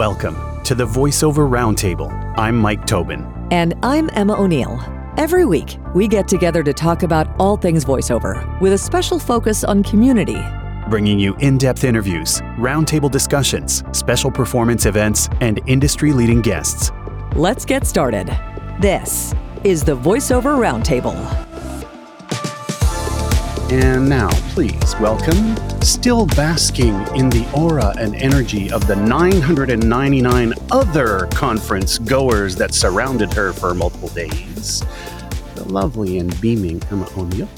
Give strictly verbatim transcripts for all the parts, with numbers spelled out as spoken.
Welcome to the VoiceOver Roundtable. I'm Mike Tobin. And I'm Emma O'Neill. Every week, we get together to talk about all things voiceover, with a special focus on community. Bringing you in-depth interviews, roundtable discussions, special performance events, and industry-leading guests. Let's get started. This is the VoiceOver Roundtable. And now, please welcome, still basking in the aura and energy of the nine hundred ninety-nine other conference goers that surrounded her for multiple days, the lovely and beaming Emma O'Neill.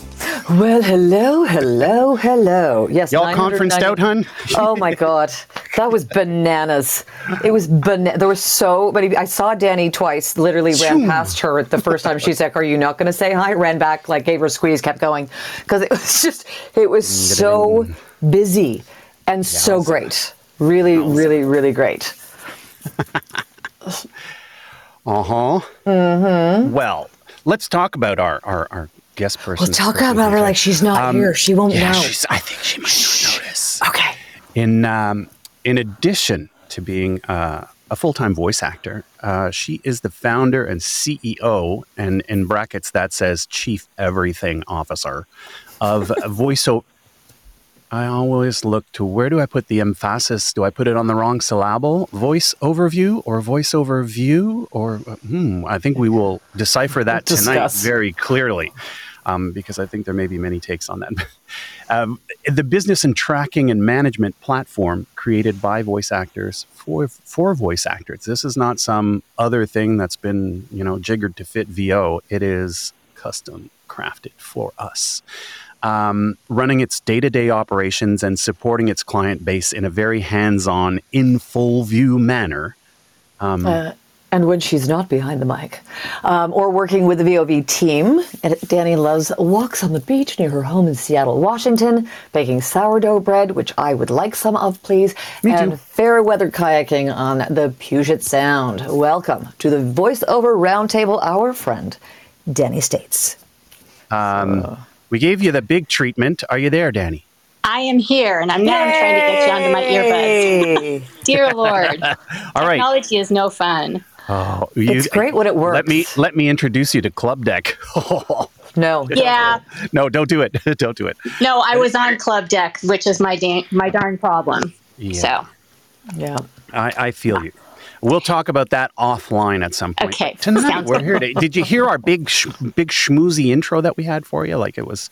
Well, hello, hello, hello. Yes, y'all conferenced out, hun? Oh my God, that was bananas. It was bananas. There was so many. I saw Dani twice. Literally ran past her the first time. She's like, "Are you not going to say hi?" Ran back, like gave her a squeeze, kept going, because it was just, it was so busy and yeah, so awesome. Great. Really, awesome. really, really great. uh huh. Mm-hmm. Well, let's talk about our our our. guest person. We'll talk about her like she's not um, here. She won't yeah, know. She's, I think she might Shh. not notice. Okay. In um, in addition to being uh, a full-time voice actor, uh, she is the founder and C E O, and in brackets that says Chief Everything Officer, of VoiceOver. I always look to, where do I put the emphasis? Do I put it on the wrong syllable? VoiceOverview or VoiceOverview? Or, hmm, I think we will decipher that we'll tonight very clearly, um, because I think there may be many takes on that. um, the business and tracking and management platform created by voice actors for for voice actors. This is not some other thing that's been, you know, jiggered to fit V O. It is custom crafted for us. Um, running its day-to-day operations and supporting its client base in a very hands-on, in full view manner. Um, uh, and when she's not behind the mic. Um, or working with the V O V team. And Dani loves walks on the beach near her home in Seattle, Washington, baking sourdough bread, which I would like some of, please. Me and too. Fair weather kayaking on the Puget Sound. Welcome to the VoiceOver Roundtable, our friend, Dani States. Um... So. We gave you the big treatment. Are you there, Dani? I am here, and I'm now I'm trying to get you onto my earbuds. Dear Lord, all right. Technology is no fun. Oh, you, it's great when it works. Let me let me introduce you to Club Deck. No, yeah, no, don't do it. Don't do it. No, I was on Club Deck, which is my da- my darn problem. Yeah. So, yeah, I, I feel you. We'll talk about that offline at some point. Okay. Tonight we're here to, did you hear our big sh- big schmoozy intro that we had for you? Like it was,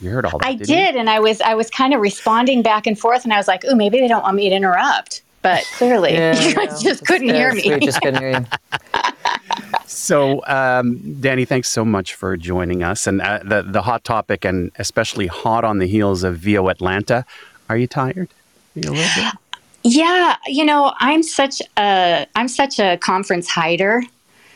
you heard all that, I did, you? And I was I was kind of responding back and forth, and I was like, ooh, maybe they don't want me to interrupt. But clearly, yeah, you no, just it's, couldn't it's, hear me. We just couldn't hear you. So, um, Dani, thanks so much for joining us. And uh, the, the hot topic, and especially hot on the heels of V O Atlanta. Are you tired? Are you a little bit? Yeah, you know, I'm such a I'm such a conference hider.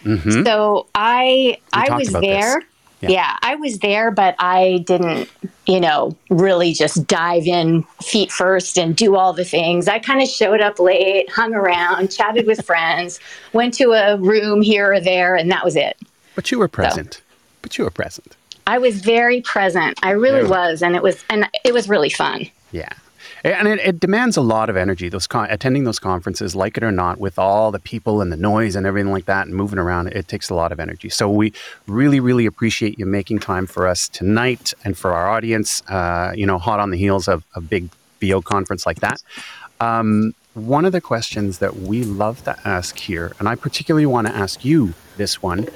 Mm-hmm. So I we I was there. Yeah. yeah, I was there, but I didn't, you know, really just dive in feet first and do all the things. I kind of showed up late, hung around, chatted with friends, went to a room here or there, and that was it. But you were present. So. But you were present. I was very present. I really yeah. was, and it was and it was really fun. Yeah. And it, it demands a lot of energy, those con- attending those conferences, like it or not, with all the people and the noise and everything like that and moving around, it takes a lot of energy. So we really, really appreciate you making time for us tonight and for our audience, uh, you know, hot on the heels of a big V O conference like that. Um, one of the questions that we love to ask here, and I particularly want to ask you this one,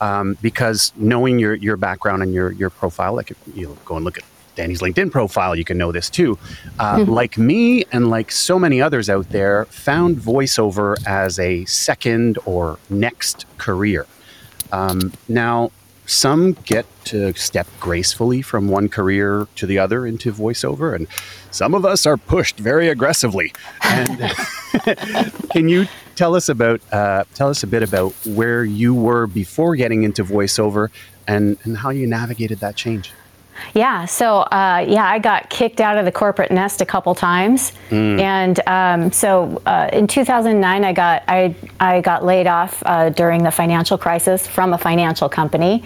um, because knowing your your background and your, your profile, like if you go and look at Dani's LinkedIn profile, you can know this too. Uh, mm-hmm. Like me and like so many others out there, found voiceover as a second or next career. Um, now, some get to step gracefully from one career to the other into voiceover, and some of us are pushed very aggressively. And can you tell us about uh, tell us a bit about where you were before getting into voiceover, and, and how you navigated that change? Yeah, so uh, yeah, I got kicked out of the corporate nest a couple times, mm. and um, so uh, in two thousand nine, I got I I got laid off uh, during the financial crisis from a financial company.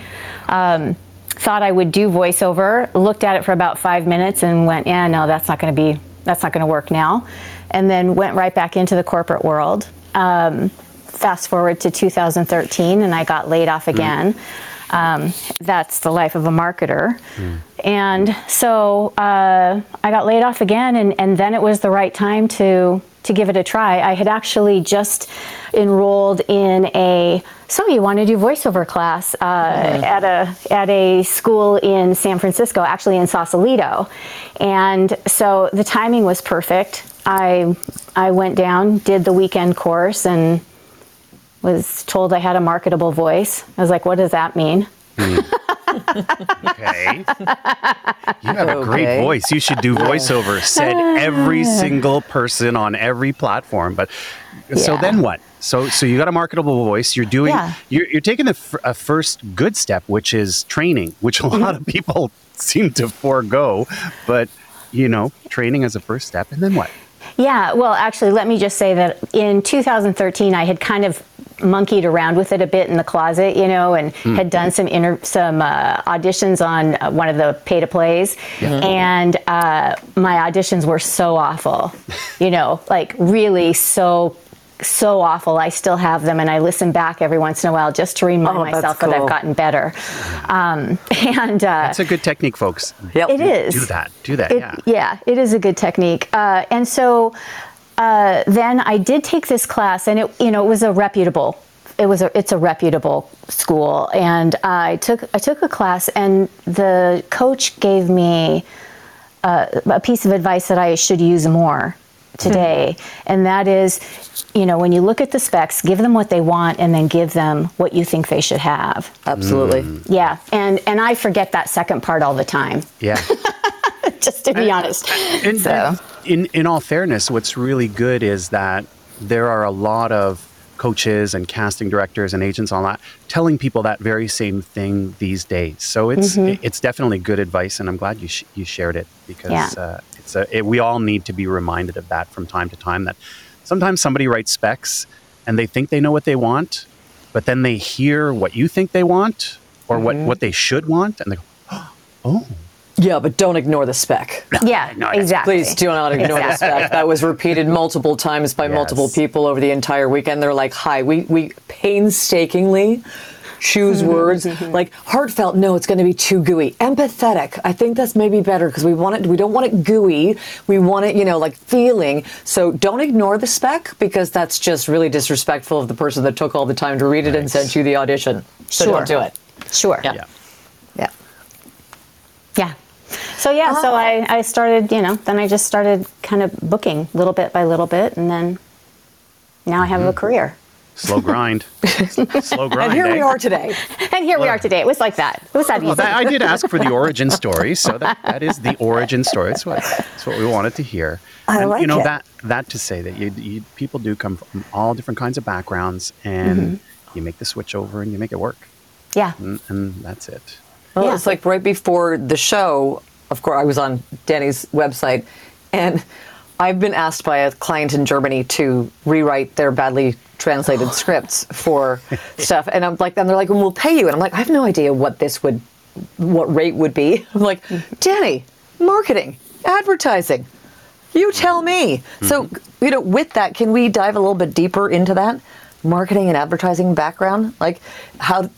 Um, thought I would do voiceover, looked at it for about five minutes, and went, yeah, no, that's not going to be that's not going to work now. and then went right back into the corporate world. Um, fast forward to two thousand thirteen, and I got laid off again. Mm. Um, that's the life of a marketer. Mm. And so uh, I got laid off again, and, and then it was the right time to to give it a try. I had actually just enrolled in a, so you want to do voiceover class uh, mm-hmm. at a at a school in San Francisco, actually in Sausalito. And so the timing was perfect. I I went down, did the weekend course, and was told I had a marketable voice. I was like, what does that mean? Mm. Okay. You have a great okay. voice. You should do voiceover, said every single person on every platform. But yeah. so then what? So so you got a marketable voice. You're doing yeah. you're you're taking the f- a first good step, which is training, which a lot of people seem to forego, but you know, training as a first step. And then what? Yeah, well, actually, let me just say that in two thousand thirteen, I had kind of monkeyed around with it a bit in the closet, you know, and mm. had done some inter- some uh, auditions on uh, one of the pay-to-plays. Yeah. And uh, my auditions were so awful, you know, like really so, so awful. I still have them, and I listen back every once in a while just to remind oh, myself cool. that I've gotten better. Um, and uh, that's a good technique, folks. Yep. It is. Do that. Do that, it, yeah. Yeah, it is a good technique. Uh, and so... Uh, then I did take this class, and it, you know, it was a reputable, it was a, it's a reputable school. And I took, I took a class, and the coach gave me uh, a piece of advice that I should use more today. Mm-hmm. And that is, you know, when you look at the specs, give them what they want, and then give them what you think they should have. Absolutely. Mm. Yeah. And, and I forget that second part all the time. Yeah. Just to be honest. And, and, so. In in all fairness, what's really good is that there are a lot of coaches and casting directors and agents and all that telling people that very same thing these days. So it's mm-hmm. it's definitely good advice, and I'm glad you sh- you shared it, because yeah. uh, it's a, it, we all need to be reminded of that from time to time, that sometimes somebody writes specs and they think they know what they want, but then they hear what you think they want or mm-hmm. what, what they should want, and they go, oh. Yeah, but don't ignore the spec. Yeah, no, exactly. Please do not ignore exactly. the spec. That was repeated multiple times by yes. multiple people over the entire weekend. They're like, hi, we, we painstakingly choose mm-hmm, words mm-hmm. like heartfelt. No, it's going to be too gooey. Empathetic. I think that's maybe better, because we want it. We don't want it gooey. We want it, you know, like feeling. So don't ignore the spec, because that's just really disrespectful of the person that took all the time to read it nice. and sent you the audition. So sure. don't do it. Sure. Yeah. Yeah. Yeah. yeah. So yeah, uh-huh. so I, I started, you know, then I just started kind of booking little bit by little bit, and then now I have mm-hmm. a career. Slow grind. Slow grind. And here eh? we are today. And here Look. we are today. It was like that. It was that easy. Well, that, I did ask for the origin story, so that, that is the origin story. That's what, that's what we wanted to hear. I and, like you know, it. that that to say that you, you people do come from all different kinds of backgrounds, and mm-hmm. you make the switch over and you make it work. Yeah. And, and that's it. Well, yeah. It's like right before the show, of course, I was on Dani's website, and I've been asked by a client in Germany to rewrite their badly translated scripts for stuff. And I'm like, and they're like, well, we'll pay you. And I'm like, I have no idea what this would, what rate would be. I'm like, Dani, marketing, advertising, you tell me. Mm-hmm. So, you know, with that, can we dive a little bit deeper into that marketing and advertising background? Like, how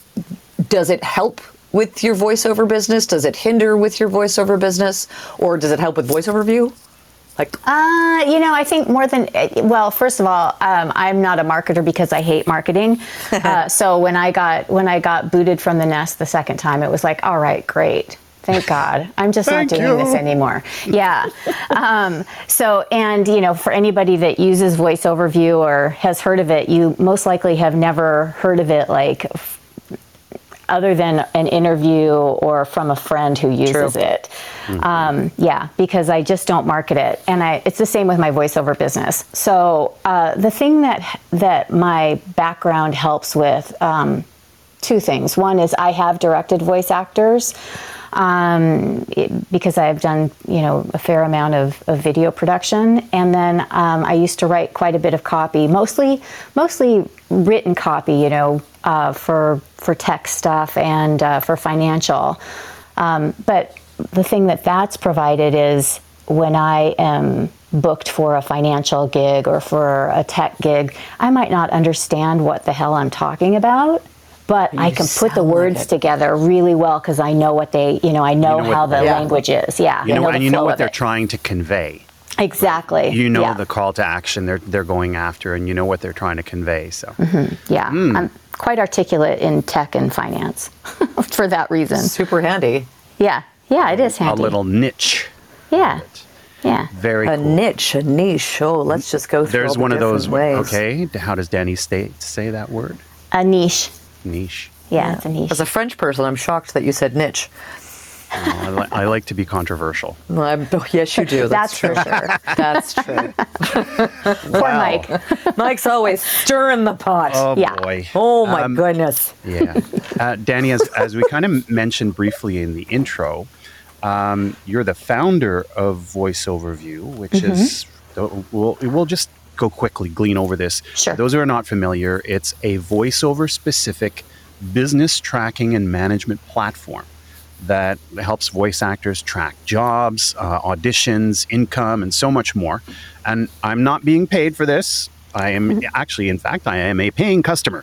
does it help with your voiceover business? Does it hinder with your voiceover business, or does it help with VoiceOverview? Like, uh, you know, I think more than well. First of all, um, I'm not a marketer because I hate marketing. uh, so when I got when I got booted from the nest the second time, it was like, all right, great, thank God, I'm just not doing you. this anymore. Yeah. um, so and you know, for anybody that uses VoiceOverview or has heard of it, you most likely have never heard of it, like. Other than an interview or from a friend who uses True. it. Mm-hmm. Um, yeah, because I just don't market it. And I, it's the same with my voiceover business. So uh, the thing that that my background helps with, um, two things. One is I have directed voice actors, um, it, because I've done, you know, a fair amount of, of video production. And then um, I used to write quite a bit of copy, mostly mostly written copy, you know, Uh, for for tech stuff and uh, for financial. Um, but the thing that that's provided is when I am booked for a financial gig or for a tech gig, I might not understand what the hell I'm talking about, but you I can put the words like together really well because I know what they, you know, I know, you know how what, the yeah. language is. Yeah. You know, know and you know what they're it. trying to convey. Exactly. You know yeah. the call to action they're they're going after, and you know what they're trying to convey. So mm-hmm. yeah, mm. I'm quite articulate in tech and finance for that reason. Super handy. Yeah, yeah, it is handy. A little niche. Yeah, yeah. Very a cool. niche, a niche. Oh, let's just go through. There's all one the of those. Ways. Okay, how does Dani States say that word? A niche. Niche. Yeah, yeah, it's a niche. As a French person, I'm shocked that you said niche. Oh, I, li- I like to be controversial. Well, I'm, oh, yes, you do. That's, That's for sure. That's true. Poor wow. Mike. Mike's always stirring the pot. Oh, yeah. boy. Oh, my um, goodness. Yeah. Uh, Dani, as, as we kind of mentioned briefly in the intro, um, you're the founder of VoiceOverview, which mm-hmm. is, we'll, we'll just go quickly glean over this. Sure. For those who are not familiar, it's a voiceover-specific business tracking and management platform that helps voice actors track jobs, uh, auditions, income, and so much more. And I'm not being paid for this. I am mm-hmm. actually, in fact, I am a paying customer.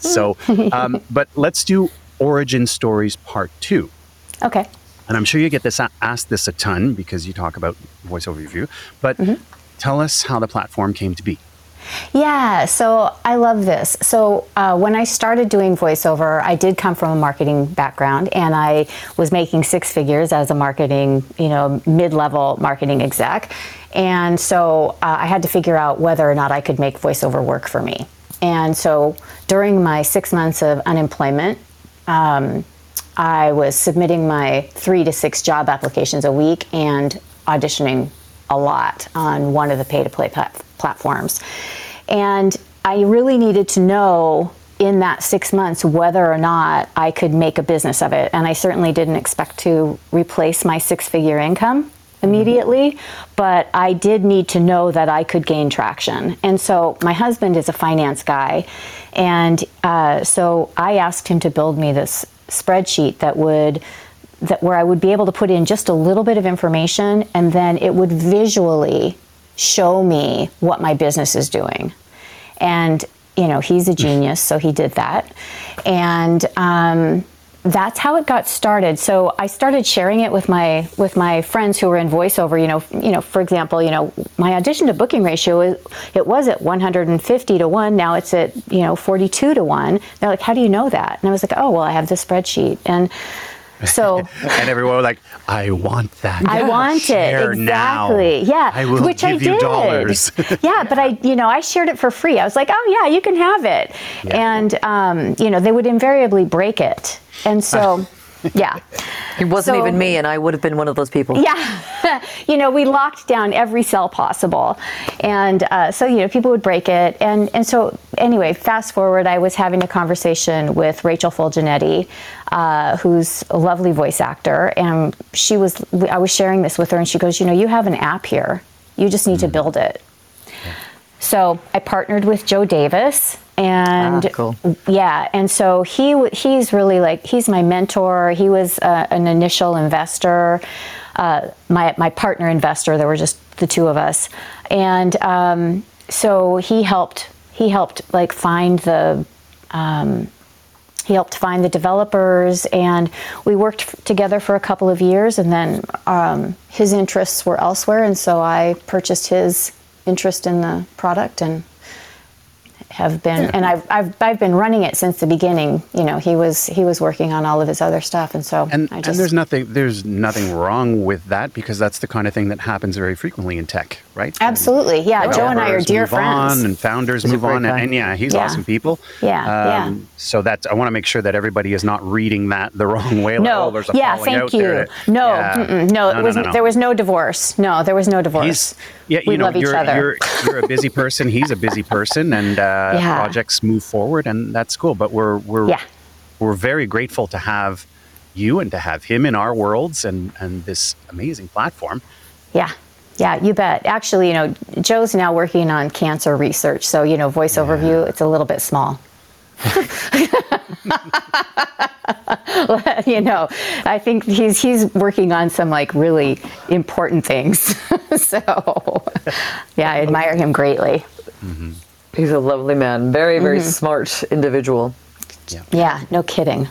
So, um, but let's do origin stories part two. Okay. And I'm sure you get this asked this a ton because you talk about VoiceOverview, but mm-hmm. tell us how the platform came to be. Yeah, so I love this. So uh, when I started doing voiceover, I did come from a marketing background, and I was making six figures as a marketing, you know, mid-level marketing exec. And so uh, I had to figure out whether or not I could make voiceover work for me. And so during my six months of unemployment, um, I was submitting my three to six job applications a week and auditioning a lot on one of the pay-to-play platforms. platforms. And I really needed to know in that six months whether or not I could make a business of it. And I certainly didn't expect to replace my six-figure income immediately, mm-hmm. but I did need to know that I could gain traction. And so my husband is a finance guy. And uh, so I asked him to build me this spreadsheet that would that where I would be able to put in just a little bit of information, and then it would visually show me what my business is doing. And, you know, he's a genius, so he did that. And um, that's how it got started. So I started sharing it with my with my friends who were in voiceover. You know, you know, for example, you know, my audition to booking ratio, it was at one hundred fifty to one. Now it's at, you know, forty-two to one. They're like, how do you know that? And I was like, oh, well, I have this spreadsheet. And so and everyone was like, I want that. I yeah. want it. Share exactly. Now. Yeah. I will Which give I did. You dollars. Yeah, but I, you know, I shared it for free. I was like, oh yeah, you can have it. Yeah. And um, you know, they would invariably break it. And so yeah. It wasn't so, even me, and I would have been one of those people. Yeah. You know, we locked down every cell possible. And uh, so, you know, people would break it. And, and so, anyway, fast forward, I was having a conversation with Rachel Fulginiti, uh, who's a lovely voice actor. And she was, I was sharing this with her, and she goes, you know, you have an app here. You just need mm-hmm. to build it. Yeah. So I partnered with Joe Davis. And ah, cool. yeah, and so he he's really like, he's my mentor. He was uh, an initial investor, uh, my my partner investor. There were just the two of us, and um, so he helped he helped like find the um, he helped find the developers, and we worked f- together for a couple of years, and then um, his interests were elsewhere, and so I purchased his interest in the product and. have been, and I've, I've I've been running it since the beginning. You know, he was he was working on all of his other stuff, and so and, I just... And there's nothing there's nothing wrong with that, because that's the kind of thing that happens very frequently in tech, right? Absolutely, and yeah. Joe and I are dear friends. On, and founders move on, and, and yeah, he's yeah. awesome people. Yeah, um, yeah. So that's, I want to make sure that everybody is not reading that the wrong way. Like, no, oh, there's a yeah, thank out you. There. No, yeah. no, no, it was, no, no, no, there was no divorce. No, there was no divorce. He's, yeah, you we know, love you're, each other. You're, you're a busy person. He's a busy person, and. Uh, Uh, yeah. Projects move forward, and that's cool. But we're we're yeah. we're very grateful to have you and to have him in our worlds, and, and this amazing platform. Yeah, yeah, you bet. Actually, you know, Joe's now working on cancer research, so you know, VoiceOverview, yeah. it's a little bit small. You know, I think he's he's working on some like really important things. So, yeah, I admire him greatly. Mm-hmm. He's a lovely man. Very, very mm-hmm. smart individual. Yeah. Yeah, no kidding.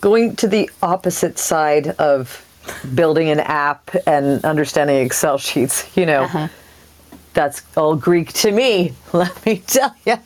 Going to the opposite side of building an app and understanding Excel sheets, you know, uh-huh. that's all Greek to me, let me tell you.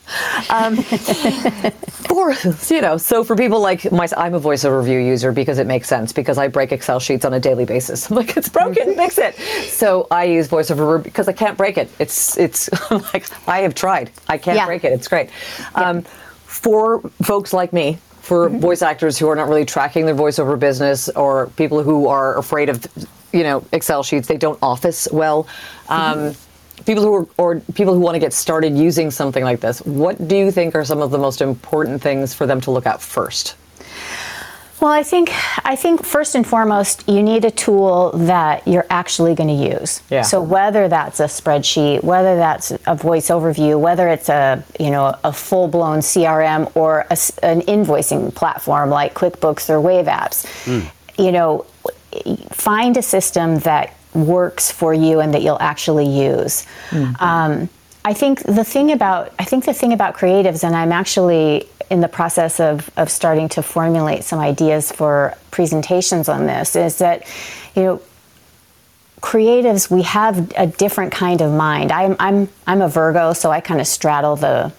Um, for, you know, so for people like myself, I'm a VoiceOverview user because it makes sense, because I break Excel sheets on a daily basis. I'm like, it's broken, fix it. So I use VoiceOverview because I can't break it. It's, it's like, I have tried. I can't yeah. break it. It's great. Um, yeah. For folks like me, for mm-hmm. voice actors who are not really tracking their voiceover business, or people who are afraid of, you know, Excel sheets, they don't office well. Um, mm-hmm. People who are, or people who want to get started using something like this, what do you think are some of the most important things for them to look at first? Well, I think I think first and foremost, you need a tool that you're actually going to use. Yeah. So whether that's a spreadsheet, whether that's a voice overview, whether it's a you know a full-blown C R M or a, an invoicing platform like QuickBooks or Wave Apps, mm. you know, find a system that works for you and that you'll actually use. Mm-hmm. Um, I think the thing about I think the thing about creatives, and I'm actually in the process of of starting to formulate some ideas for presentations on this, is that, you know, creatives, we have a different kind of mind. I'm I'm I'm a Virgo, so I kind of straddle the.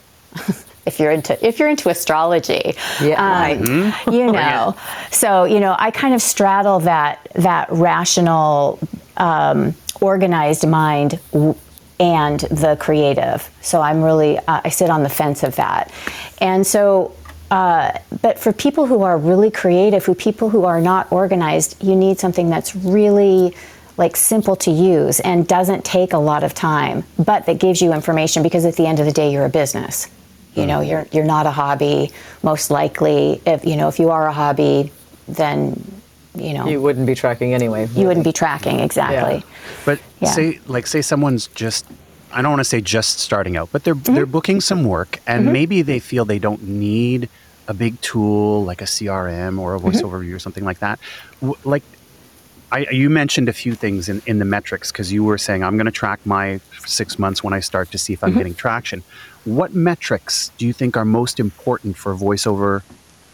If you're into if you're into astrology, yeah, um, mm-hmm. you know, yeah. so you know, I kind of straddle that that rational. Um, organized mind w- and the creative. So I'm really, uh, I sit on the fence of that. And so, uh, but for people who are really creative, who people who are not organized, you need something that's really like simple to use and doesn't take a lot of time, but that gives you information, because at the end of the day, you're a business. You know, you're you're not a hobby, most likely. If, you know, if you are a hobby, then you know, you wouldn't be tracking anyway. You wouldn't be tracking, exactly. Yeah. But yeah. say, like, say someone's just, I don't want to say just starting out, but they're mm-hmm. they're booking some work, and mm-hmm. maybe they feel they don't need a big tool like a C R M or a voice mm-hmm. overview or something like that. W- like, I, you mentioned a few things in, in the metrics, because you were saying, I'm going to track my six months when I start to see if I'm mm-hmm. getting traction. What metrics do you think are most important for voiceover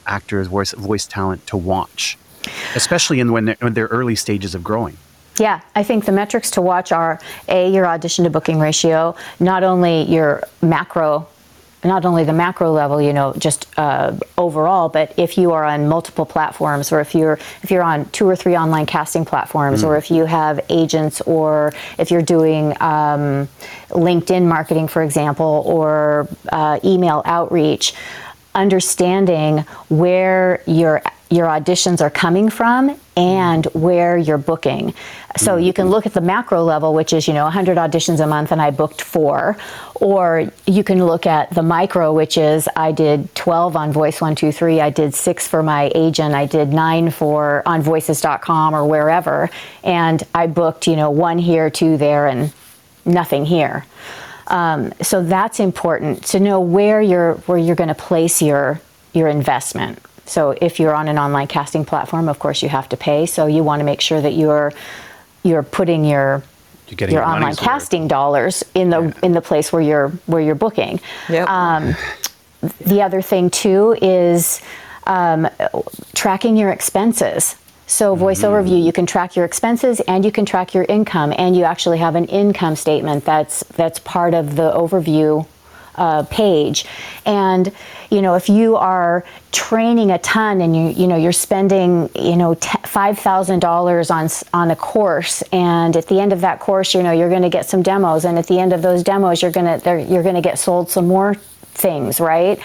actors, voice voice talent to watch? Especially in when they're, when they're early stages of growing. Yeah, I think the metrics to watch are, A, your audition to booking ratio, not only your macro, not only the macro level, you know, just uh, overall, but if you are on multiple platforms, or if you're if you're on two or three online casting platforms, mm. or if you have agents, or if you're doing um, LinkedIn marketing, for example, or uh, email outreach, understanding where your your auditions are coming from and where you're booking. So you can look at the macro level, which is, you know, one hundred auditions a month and I booked four. Or you can look at the micro, which is I did twelve on Voice one two three, I did six for my agent, I did nine for on voices dot com or wherever, and I booked, you know, one here, two there, and nothing here. Um, so that's important to know where you're where you're going to place your your investment. So if you're on an online casting platform, of course you have to pay. So you want to make sure that you're you're putting your you're your online casting dollars in the yeah. in the place where you're where you're booking. Yep. Um, the other thing too is um, tracking your expenses. So VoiceOver View, you can track your expenses and you can track your income, and you actually have an income statement that's that's part of the overview uh, page. And you know, if you are training a ton and you you know you're spending you know t- five thousand dollars on on a course, and at the end of that course, you know you're going to get some demos, and at the end of those demos, you're gonna you're going to get sold some more things, right?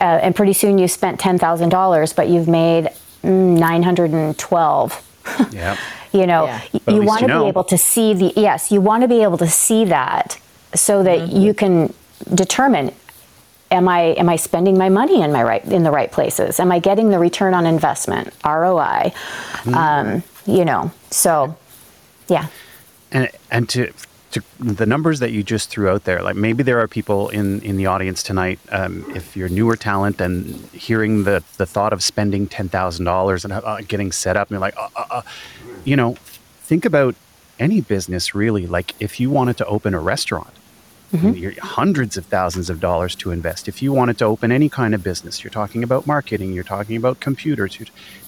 Uh, and pretty soon you spent ten thousand dollars, but you've made nine hundred twelve. Yeah. You know, yeah. you, you want to you know. be able to see the, yes, you want to be able to see that so that mm-hmm. you can determine, am I am I spending my money in my right in the right places? Am I getting the return on investment, R O I? Mm. Um, you know, so yeah. And and to to the numbers that you just threw out there, like maybe there are people in, in the audience tonight, um, if you're newer talent and hearing the, the thought of spending ten thousand dollars and uh, getting set up and you're like, uh, uh, uh, you know, think about any business really. Like if you wanted to open a restaurant, mm-hmm. I mean, you're hundreds of thousands of dollars to invest. If you wanted to open any kind of business, you're talking about marketing, you're talking about computers.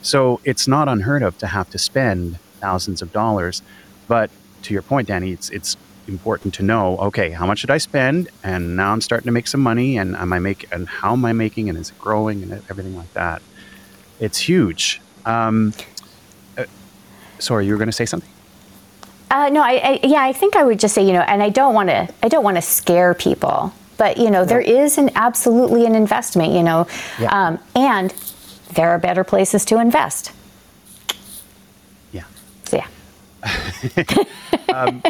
So it's not unheard of to have to spend thousands of dollars. But to your point, Dani, it's it's important to know, okay, how much did I spend? And now I'm starting to make some money, and am I make and how am I making, and is it growing, and everything like that. It's huge. Um, uh, sorry, you were going to say something? Uh, no, I, I yeah, I think I would just say, you know, and I don't want to, I don't want to scare people, but you know, no. There is an absolutely an investment, you know, yeah. um, and there are better places to invest. Yeah. So, yeah. um,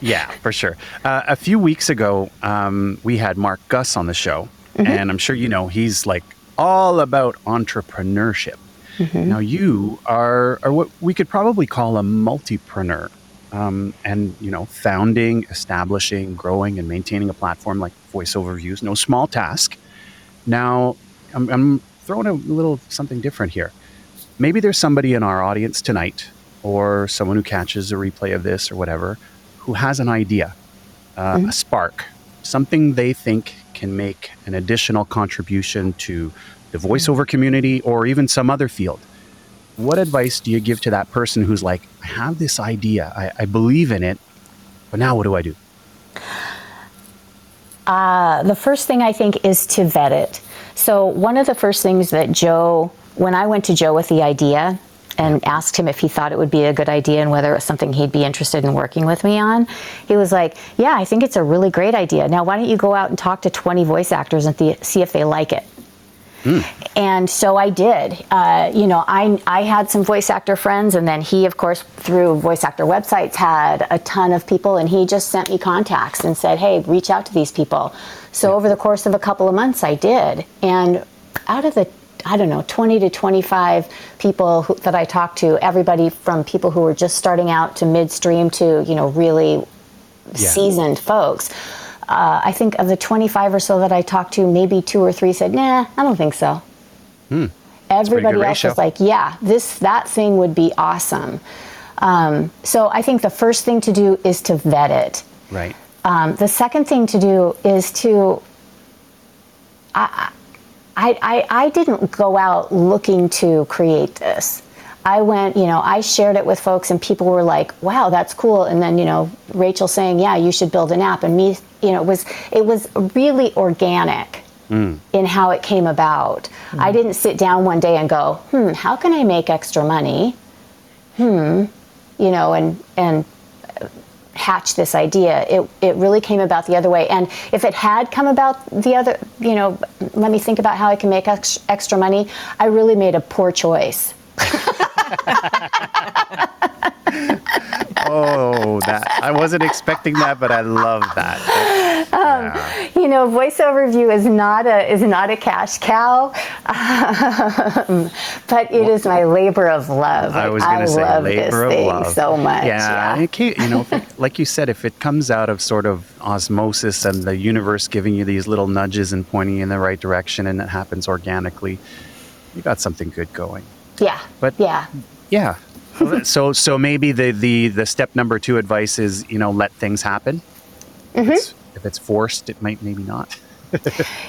yeah, for sure. Uh, a few weeks ago, um, we had Mark Guss on the show, mm-hmm. and I'm sure you know he's like all about entrepreneurship. Mm-hmm. Now you are, are what we could probably call a multipreneur. Um, and, you know, founding, establishing, growing, and maintaining a platform like VoiceOverview is no small task. Now, I'm, I'm throwing a little something different here. Maybe there's somebody in our audience tonight, or someone who catches a replay of this or whatever, who has an idea, uh, mm-hmm. a spark, something they think can make an additional contribution to the voiceover community or even some other field. What advice do you give to that person who's like, I have this idea, I, I believe in it, but now what do I do? Uh, the first thing I think is to vet it. So one of the first things that Joe, when I went to Joe with the idea and asked him if he thought it would be a good idea and whether it was something he'd be interested in working with me on, he was like, yeah, I think it's a really great idea. Now, why don't you go out and talk to twenty voice actors and th- see if they like it? Mm. And so I did. Uh, you know, I I had some voice actor friends, and then he, of course, through voice actor websites, had a ton of people, and he just sent me contacts and said, hey, reach out to these people. So yeah. Over the course of a couple of months, I did. And out of the, I don't know, twenty to twenty-five people who, that I talked to, everybody from people who were just starting out to midstream to, you know, really yeah. seasoned folks. Uh, I think of the twenty-five or so that I talked to, maybe two or three said, nah, I don't think so. Hmm. Everybody else ratio. was like, yeah, this that thing would be awesome. Um, so I think the first thing to do is to vet it. Right. Um, the second thing to do is to, I, I, I, I didn't go out looking to create this. I went, you know, I shared it with folks and people were like, wow, that's cool. And then, you know, Rachel saying, yeah, you should build an app. And me, you know, it was, it was really organic mm. in how it came about. Mm. I didn't sit down one day and go, hmm, how can I make extra money? Hmm, you know, and, and hatch this idea. It, it really came about the other way. And if it had come about the other, you know, let me think about how I can make ex- extra money. I really made a poor choice. Oh, that I wasn't expecting that, but I love that. Yeah. Um, you know, VoiceOverview is not a is not a cash cow, um, but it is my labor of love. I was going to say love labor this of thing love so much. Yeah, yeah. It can't, you know, it, like you said, if it comes out of sort of osmosis and the universe giving you these little nudges and pointing you in the right direction, and it happens organically, you got something good going. Yeah. But yeah. Yeah. so so maybe the, the, the step number two advice is, you know, let things happen. Mm-hmm. If it's, if it's forced, it might maybe not.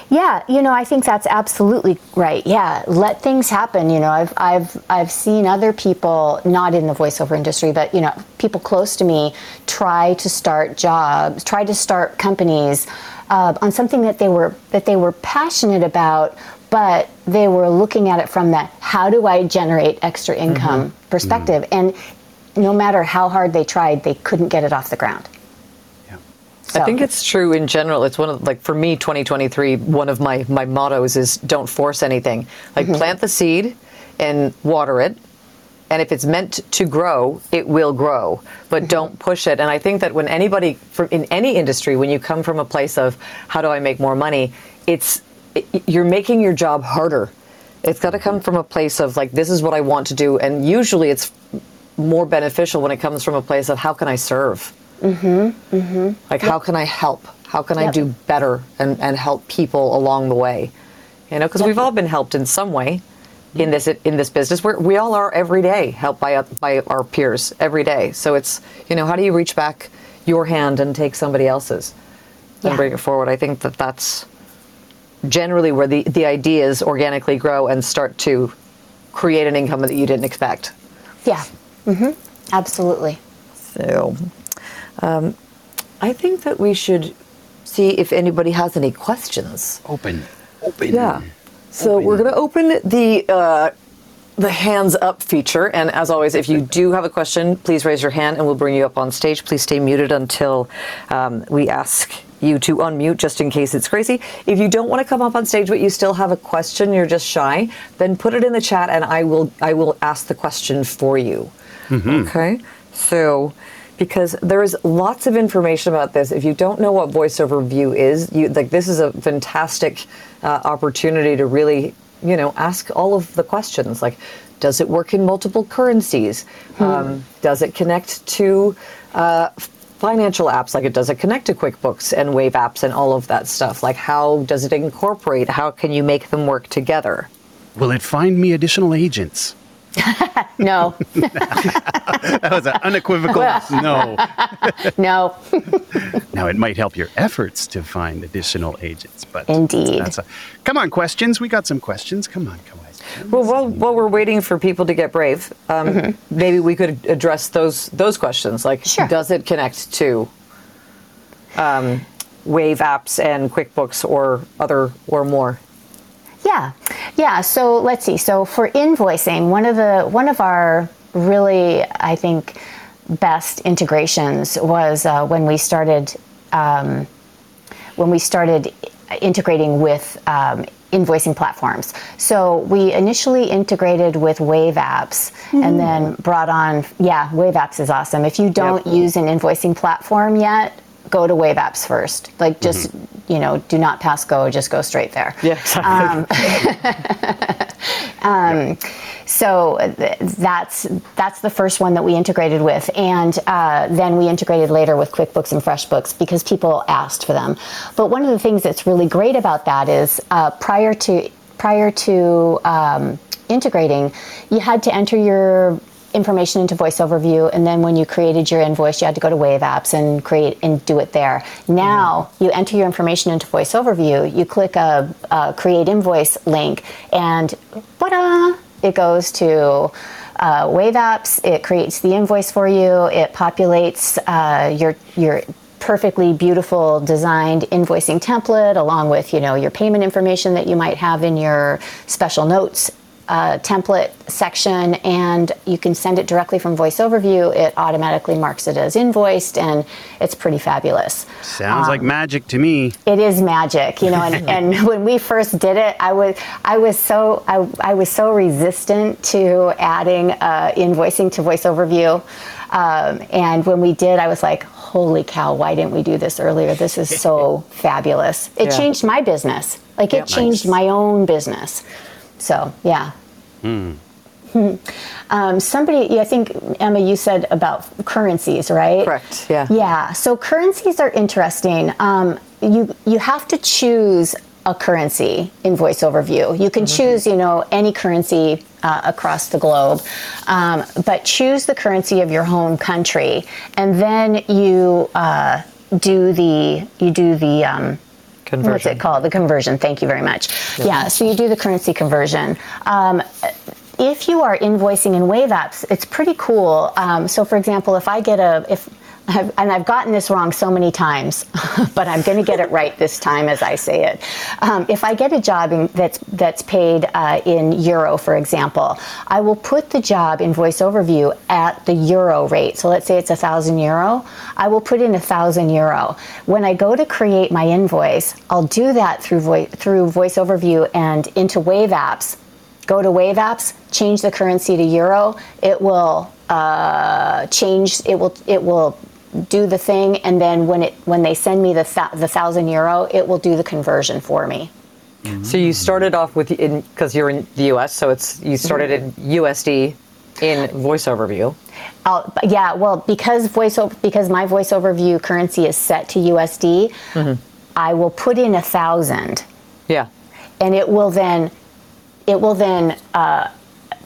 Yeah, you know, I think that's absolutely right. Yeah, let things happen. You know, I've I've I've seen other people, not in the voiceover industry, but you know, people close to me try to start jobs, try to start companies uh, on something that they were that they were passionate about, but they were looking at it from that how do I generate extra income mm-hmm. perspective, mm-hmm. and no matter how hard they tried, they couldn't get it off the ground. So. I think it's true in general. It's one of, like, for me, twenty twenty-three, one of my, my mottos is don't force anything. Like, mm-hmm. plant the seed and water it. And if it's meant to grow, it will grow, but mm-hmm. don't push it. And I think that when anybody from, in any industry, when you come from a place of how do I make more money, it's it, you're making your job harder. It's got to come from a place of like, this is what I want to do. And usually it's more beneficial when it comes from a place of how can I serve? Mm-hmm, mm-hmm. Like, yep. How can I help? How can yep. I do better and, and help people along the way? You know, because yep. we've all been helped in some way mm-hmm. in this in this business. We're, we all are every day helped by by our peers every day. So it's, you know, how do you reach back your hand and take somebody else's yeah. and bring it forward? I think that that's generally where the, the ideas organically grow and start to create an income that you didn't expect. Yeah, mm-hmm. absolutely. So um, I think that we should see if anybody has any questions. Open, open. Yeah, so open. We're gonna open the uh, the hands up feature. And as always, if you do have a question, please raise your hand and we'll bring you up on stage. Please stay muted until um, we ask you to unmute, just in case it's crazy. If you don't want to come up on stage, but you still have a question, you're just shy, then put it in the chat and I will I will ask the question for you. Mm-hmm. Okay, so because there is lots of information about this. If you don't know what VoiceOverview is, you, like this is a fantastic uh, opportunity to really, you know, ask all of the questions. Like, does it work in multiple currencies? Mm-hmm. Um, does it connect to uh, financial apps? Like, it does it connect to QuickBooks and Wave Apps and all of that stuff? Like, how does it incorporate? How can you make them work together? Will it find me additional agents? No. That was an unequivocal no. No. Now, it might help your efforts to find additional agents, but indeed. That's a, come on, questions. We got some questions. Come on, come on. Well, while, while we're waiting for people to get brave, um, mm-hmm. maybe we could address those those questions. Like, sure. Does it connect to um, Wave Apps and QuickBooks or other or more? Yeah. Yeah. So let's see. So for invoicing, one of the one of our really, I think, best integrations was uh, when we started um, when we started integrating with um, invoicing platforms. So we initially integrated with Wave Apps mm-hmm. and then brought on. Yeah, Wave Apps is awesome. If you don't yep. use an invoicing platform yet, go to Wave Apps first. Like, just mm-hmm. you know, do not pass go. Just go straight there. Yeah, exactly. um, um, yep. So th- that's that's the first one that we integrated with, and uh, then we integrated later with QuickBooks and FreshBooks because people asked for them. But one of the things that's really great about that is uh, prior to prior to um, integrating, you had to enter your information into VoiceOverview, and then when you created your invoice, you had to go to Wave Apps and create and do it there. Now mm. you enter your information into VoiceOverview, you click a, a create invoice link, and ta-da, it goes to uh, Wave Apps. It creates the invoice for you. It populates uh, your your perfectly beautiful designed invoicing template along with, you know, your payment information that you might have in your special notes Uh, template section, and you can send it directly from VoiceOverview. It automatically marks it as invoiced, and it's pretty fabulous. Sounds um, like magic to me. It is magic, you know. And, and when we first did it, I was I was so I, I was so resistant to adding uh, invoicing to VoiceOverview, um, and when we did, I was like, holy cow, why didn't we do this earlier? This is so fabulous. It yeah. changed my business. Like yeah, it changed nice. my own business. So, yeah. Mm. Um, somebody, yeah, I think, Emma, you said about currencies, right? Correct, yeah. Yeah, so currencies are interesting. Um, you you have to choose a currency in VoiceOverview. You can mm-hmm. choose, you know, any currency uh, across the globe, um, but choose the currency of your home country, and then you uh, do the, you do the, um, conversion. What's it called? The conversion. Thank you very much. Yeah, yeah so you do the currency conversion. Um, if you are invoicing in Wave Apps, it's pretty cool. Um, so, for example, if I get a, if I've, and I've gotten this wrong so many times, but I'm going to get it right this time as I say it. Um, if I get a job in, that's that's paid uh, in euro, for example, I will put the job in VoiceOverview at the euro rate. So let's say it's a thousand euro. I will put in a thousand euro. When I go to create my invoice, I'll do that through vo- through VoiceOverview and into Wave Apps. Go to Wave Apps, change the currency to euro. It will uh, change. It will it will. do the thing, and then when it when they send me the fa- the thousand euro, it will do the conversion for me. Mm-hmm. So you started off with in because you're in the U S, so it's you started in U S D in VoiceOverview. Oh, yeah, well, because voiceover because my VoiceOverview currency is set to U S D, mm-hmm. I will put in a thousand. Yeah. And it will then it will then uh,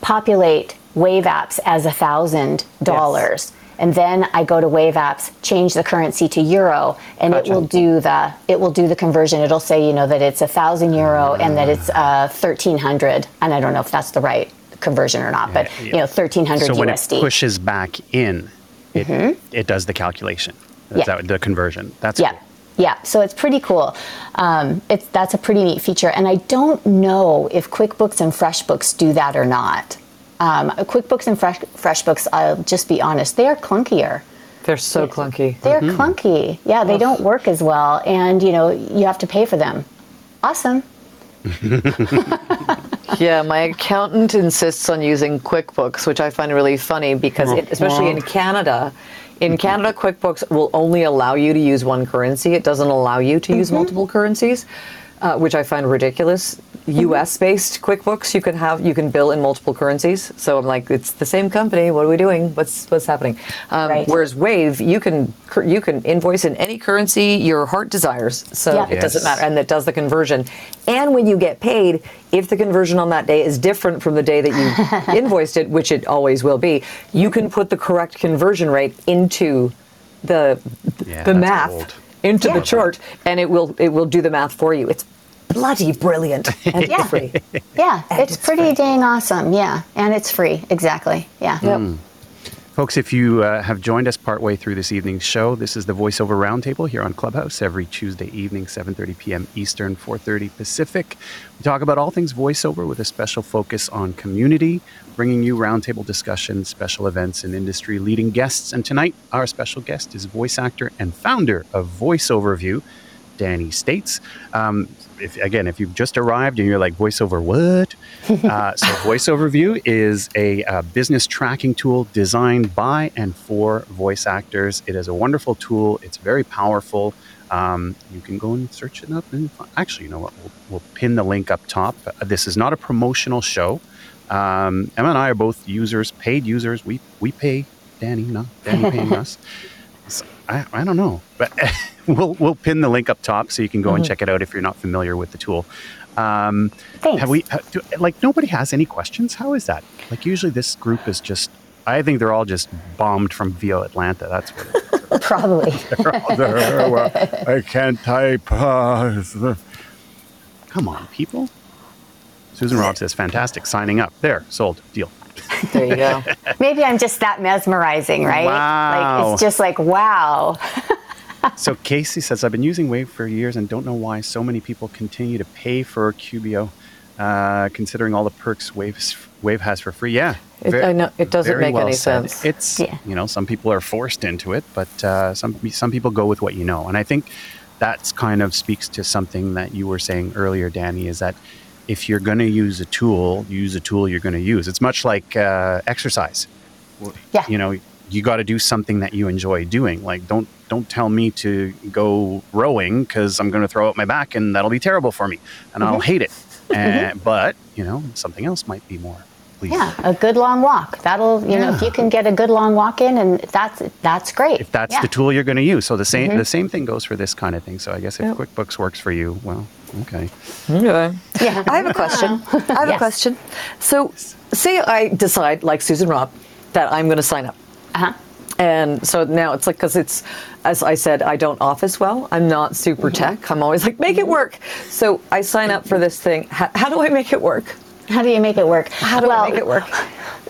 populate Wave Apps as a thousand dollars. And then I go to Wave Apps, change the currency to euro, and gotcha. it will do the it will do the conversion. It'll say, you know, that it's a thousand euro uh, and that it's uh, thirteen hundred. And I don't know if that's the right conversion or not, but yeah, yeah. you know, thirteen hundred U S D. So when it pushes back in, it mm-hmm. it does the calculation. Yeah. That, the conversion. That's yeah. cool. Yeah, so it's pretty cool. Um, it's that's a pretty neat feature, and I don't know if QuickBooks and FreshBooks do that or not. Um, QuickBooks and Fresh, FreshBooks, I'll just be honest, they are clunkier. They're so it's, clunky. They're mm-hmm. clunky. Yeah, they Oof. don't work as well, and you know you have to pay for them. Awesome. Yeah, my accountant insists on using QuickBooks, which I find really funny because, it, especially in Canada, in Canada, QuickBooks will only allow you to use one currency. It doesn't allow you to use mm-hmm. multiple currencies, uh, which I find ridiculous. U S-based QuickBooks, you can have, you can bill in multiple currencies. So I'm like, it's the same company. What are we doing? What's what's happening? Um, right. Whereas Wave, you can you can invoice in any currency your heart desires. So yeah. it yes. doesn't matter, and it does the conversion. And when you get paid, if the conversion on that day is different from the day that you invoiced it, which it always will be, you can put the correct conversion rate into the yeah, the math old. into yeah. the chart, and it will it will do the math for you. It's bloody brilliant and yeah. free. Yeah, and it's, it's pretty free. dang awesome. Yeah, and it's free. Exactly. Yeah. Yep. Mm. Folks, if you uh, have joined us partway through this evening's show, this is the VoiceOver Roundtable here on Clubhouse every Tuesday evening, seven thirty p.m. Eastern, four thirty Pacific. We talk about all things voiceover with a special focus on community, bringing you roundtable discussions, special events, and industry-leading guests. And tonight, our special guest is voice actor and founder of VoiceOverview, Dani States. Um, if, again, if you've just arrived and you're like, VoiceOver what? Uh, so VoiceOverview is a uh, business tracking tool designed by and for voice actors. It is a wonderful tool. It's very powerful. Um, you can go and search it up. And actually, you know what? We'll, we'll pin the link up top. This is not a promotional show. Um, Emma and I are both users, paid users. We we pay Dani, not Dani paying us. So, I, I don't know, but we'll we'll pin the link up top so you can go mm-hmm. and check it out if you're not familiar with the tool. Um, Thanks. Have we do, like nobody has any questions? How is that? Like usually this group is just. I think they're all just bombed from V O Atlanta. That's what it is. Probably. they're all, they're, well, I can't type. Uh, Come on, people. Susan Robb says, "Fantastic, signing up." There, sold, deal. There you go. Maybe I'm just that mesmerizing, right? Wow. Like, it's just like, wow. So Casey says, I've been using Wave for years and don't know why so many people continue to pay for Q B O, uh, considering all the perks Wave's, Wave has for free. Yeah. It, very, I know, it doesn't make well any said. sense. It's, yeah. you know, some people are forced into it, but uh, some some people go with what you know. And I think that's kind of speaks to something that you were saying earlier, Dani, is that if you're going to use a tool, use a tool you're going to use. It's much like uh, exercise. Yeah. You know, you got to do something that you enjoy doing. Like, don't don't tell me to go rowing because I'm going to throw out my back and that'll be terrible for me and mm-hmm. I'll hate it. And, but, you know, something else might be more. Please. Yeah, a good long walk. That'll, you yeah. know, if you can get a good long walk in, and that's that's great. If that's yeah. the tool you're going to use. So the same mm-hmm. the same thing goes for this kind of thing. So I guess if yep. QuickBooks works for you, well, okay. Yeah. yeah. I have a question. I have yes. a question. So say I decide, like Susan Robb, that I'm going to sign up. Uh-huh. And so now it's like, because it's, as I said, I don't office well. I'm not super mm-hmm. tech. I'm always like, make it work. So I sign up for this thing. How, how do I make it work? How do you make it work? How do well, I make it work?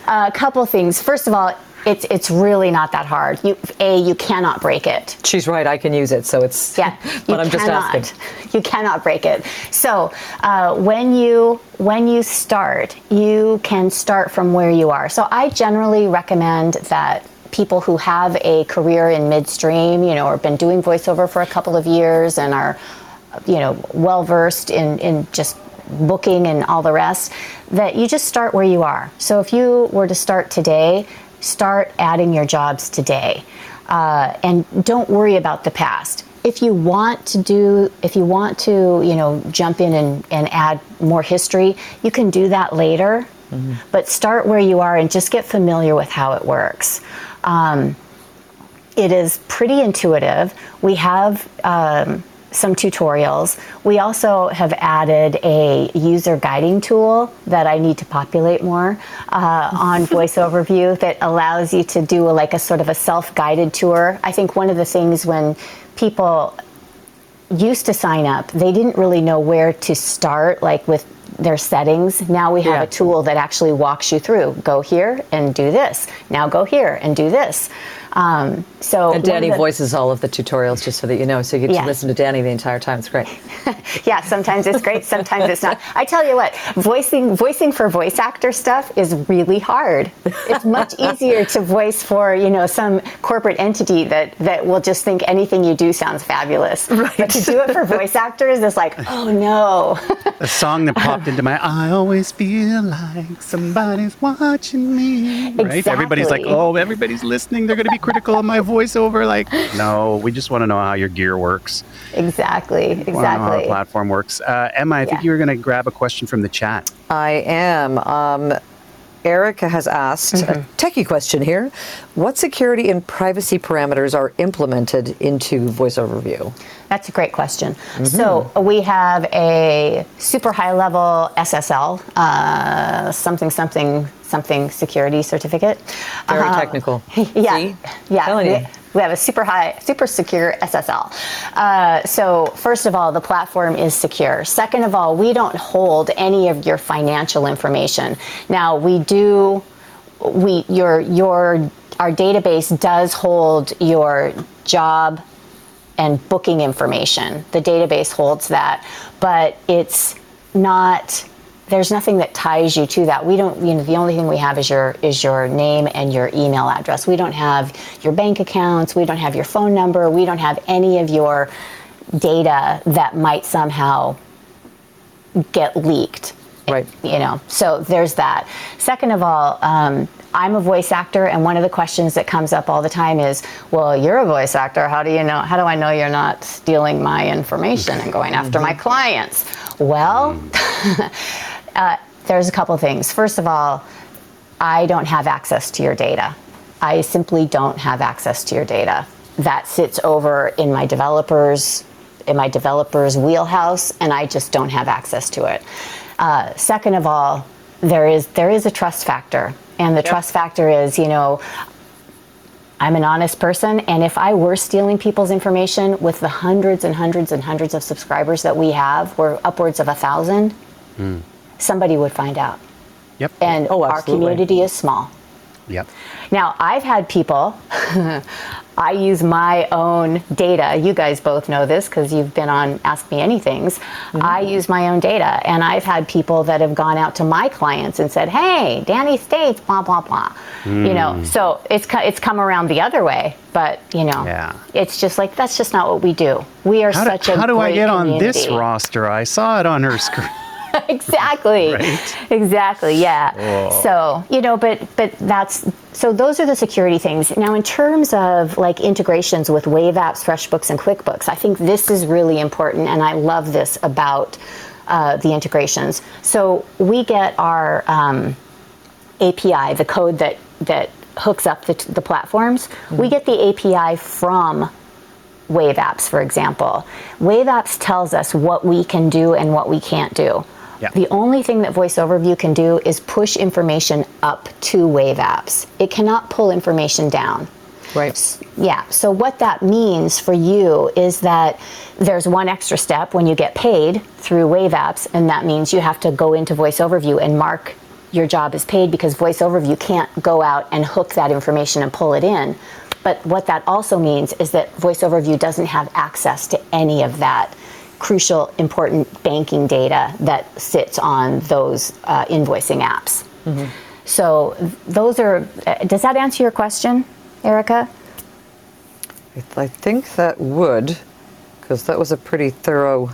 A couple things. First of all, it's it's really not that hard. You, A, you cannot break it. She's right. I can use it. So it's, yeah, but I'm cannot, just asking. You cannot break it. So uh, when you when you start, you can start from where you are. So I generally recommend that people who have a career in midstream, you know, or been doing voiceover for a couple of years and are, you know, well-versed in, in just booking and all the rest, that you just start where you are. So if you were to start today, start adding your jobs today, uh, and don't worry about the past. If you want to do, if you want to, you know, jump in and, and add more history, you can do that later. Mm-hmm. But start where you are and just get familiar with how it works. Um, it is pretty intuitive. We have um, some tutorials. We also have added a user guiding tool that I need to populate more uh, on VoiceOverview that allows you to do a, like a sort of a self-guided tour. I think one of the things when people used to sign up, they didn't really know where to start, like with their settings. Now we have yeah. a tool that actually walks you through. Go here and do this. Now go here and do this. Um, so and Dani the, voices all of the tutorials, just so that you know, so you get yeah. to listen to Dani the entire time. It's great. Yeah, sometimes it's great, sometimes it's not. I tell you what, voicing voicing for voice actor stuff is really hard. It's much easier to voice for, you know, some corporate entity that, that will just think anything you do sounds fabulous. Right. But to do it for voice actors is like, oh no. A song that popped into my, I always feel like somebody's watching me. Exactly. Right? Everybody's like, oh, everybody's listening. They're going to be critical of my voiceover, like, no, we just want to know how your gear works. Exactly, exactly. We want to know how the platform works. Uh, Emma, I yeah. think you were going to grab a question from the chat. I am. Um, Erica has asked mm-hmm. a techie question here. What security and privacy parameters are implemented into VoiceOverview? That's a great question. Mm-hmm. So we have a super high level S S L, uh, something, something, something security certificate. Very uh, technical. Yeah. See? Yeah. We, we have a super high, super secure S S L. Uh, so first of all, the platform is secure. Second of all, we don't hold any of your financial information. Now we do, we, your, your, our database does hold your job and booking information. The database holds that, but it's not, there's nothing that ties you to that. We don't, you know, the only thing we have is your is your name and your email address. We don't have your bank accounts, we don't have your phone number, we don't have any of your data that might somehow get leaked. Right. You know, so there's that. Second of all, um, I'm a voice actor, and one of the questions that comes up all the time is, well, you're a voice actor, how do you know, how do I know you're not stealing my information and going after my clients? Well, uh, there's a couple of things. First of all, I don't have access to your data. I simply don't have access to your data. That sits over in my developers, in my developers' wheelhouse, and I just don't have access to it. Uh, second of all, there is there is a trust factor. And the yep. trust factor is, you know, I'm an honest person, and if I were stealing people's information with the hundreds and hundreds and hundreds of subscribers that we have, we're upwards of a thousand, mm. somebody would find out. Yep. And oh, our community is small. Yep. Now, I've had people, I use my own data. You guys both know this because you've been on Ask Me Anythings. Mm-hmm. I use my own data, and I've had people that have gone out to my clients and said, hey, Dani States, blah, blah, blah. Mm. You know, so it's, it's come around the other way, but you know, yeah. it's just like, that's just not what we do. We are how such do, a How do I get community. On this roster? I saw it on her screen. Exactly. Right? Exactly. Yeah. Whoa. So, you know, but but that's so those are the security things. Now, in terms of like integrations with Wave Apps, FreshBooks, and QuickBooks, I think this is really important, and I love this about uh, the integrations. So we get our um, A P I, the code that that hooks up the the platforms. Mm-hmm. We get the A P I from Wave Apps, for example. Wave Apps tells us what we can do and what we can't do. Yeah. The only thing that VoiceOverview can do is push information up to Wave Apps. It cannot pull information down. Right. Yeah. So what that means for you is that there's one extra step when you get paid through Wave Apps, and that means you have to go into VoiceOverview and mark your job as paid, because VoiceOverview can't go out and hook that information and pull it in. But what that also means is that VoiceOverview doesn't have access to any of that crucial, important banking data that sits on those uh, invoicing apps. Mm-hmm. So those are, uh, does that answer your question, Erica? I think that would, because that was a pretty thorough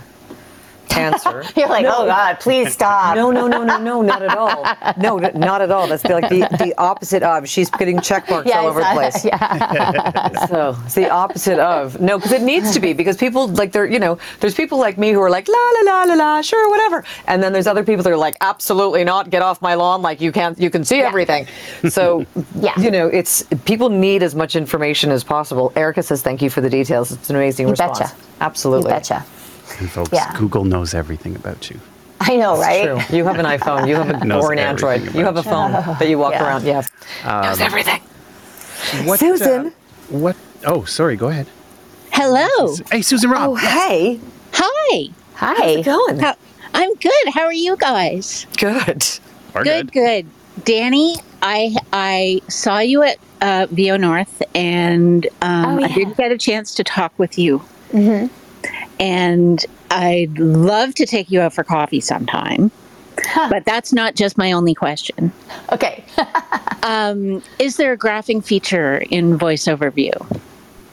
answer. You're like, no, oh God, please stop. No, no, no, no, no, not at all. No, not at all. That's like the, the opposite of. She's getting check marks yeah, all over the place. Yeah. So it's the opposite of. No, because it needs to be, because people, like, they're, you know, there's people like me who are like, la, la, la, la, la, sure, whatever. And then there's other people that are like, absolutely not, get off my lawn, like you can't, you can see yeah. everything. So, yeah. you know, it's, people need as much information as possible. Erica says, thank you for the details. It's an amazing you response. Betcha. Absolutely. You betcha. And folks, yeah. Google knows everything about you. I know, right? That's true. You have an iPhone. You have a born Android. You have a phone you. that you walk yeah. around. Yes. Um, knows everything. What, Susan. Uh, what? Oh, sorry. Go ahead. Hello. Hey, Susan Robb. Oh, hey. Hi. Hi. How's it going? How, I'm good. How are you guys? Good. We're good, good. Good. Danny, I I saw you at uh, V O North, and um, oh, yeah. I didn't get a chance to talk with you. Mm-hmm. And I'd love to take you out for coffee sometime, huh. but that's not just my only question. Okay. um, is there a graphing feature in VoiceOverview?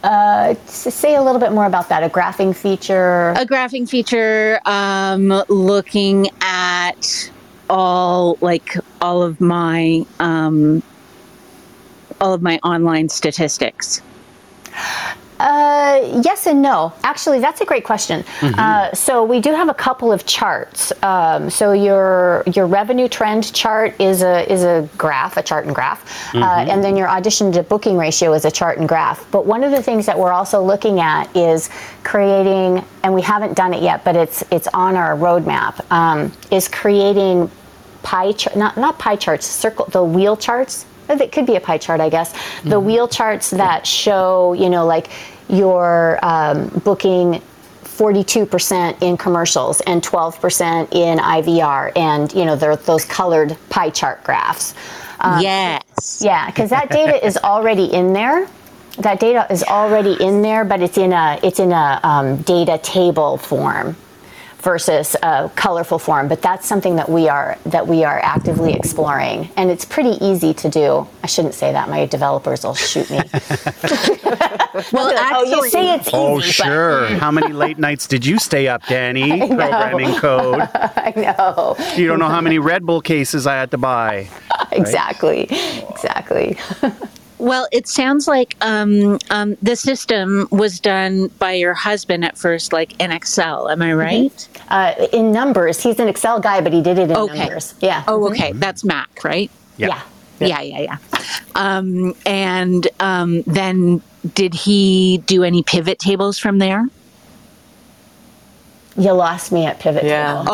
Uh, say a little bit more about that. A graphing feature? A graphing feature, um, looking at all, like, all of my, um, all of my online statistics. Uh, yes and no. Actually, that's a great question. Mm-hmm. Uh, so we do have a couple of charts. Um, so your your revenue trend chart is a is a graph, a chart and graph, mm-hmm. uh, and then your audition to booking ratio is a chart and graph. But one of the things that we're also looking at is creating, and we haven't done it yet, but it's it's on our roadmap, um, is creating pie chart, not not pie charts, circle the wheel charts. It could be a pie chart, I guess. The mm. wheel charts that show, you know, like you're um, booking forty-two percent in commercials and twelve percent in I V R, and, you know, they're those colored pie chart graphs. Um, yes. Yeah, because that data is already in there. That data is already in there, but it's in a it's in a um, data table form versus a colorful form, but that's something that we are that we are actively exploring, and it's pretty easy to do. I shouldn't say that; my developers will shoot me. Well, like, actually, oh, you say it's easy. Oh, sure. But how many late nights did you stay up, Danny? Programming code. I know. You don't know how many Red Bull cases I had to buy. Exactly. Right? Exactly. Well, it sounds like um, um, the system was done by your husband at first, like in Excel. Am I right? Mm-hmm. Uh, in numbers. He's an Excel guy, but he did it in okay. numbers. Yeah. Oh, okay. Mm-hmm. That's Mac, right? Yeah. Yeah. Yeah, yeah, yeah. Um, and um, then did he do any pivot tables from there? You lost me at pivot yeah. table.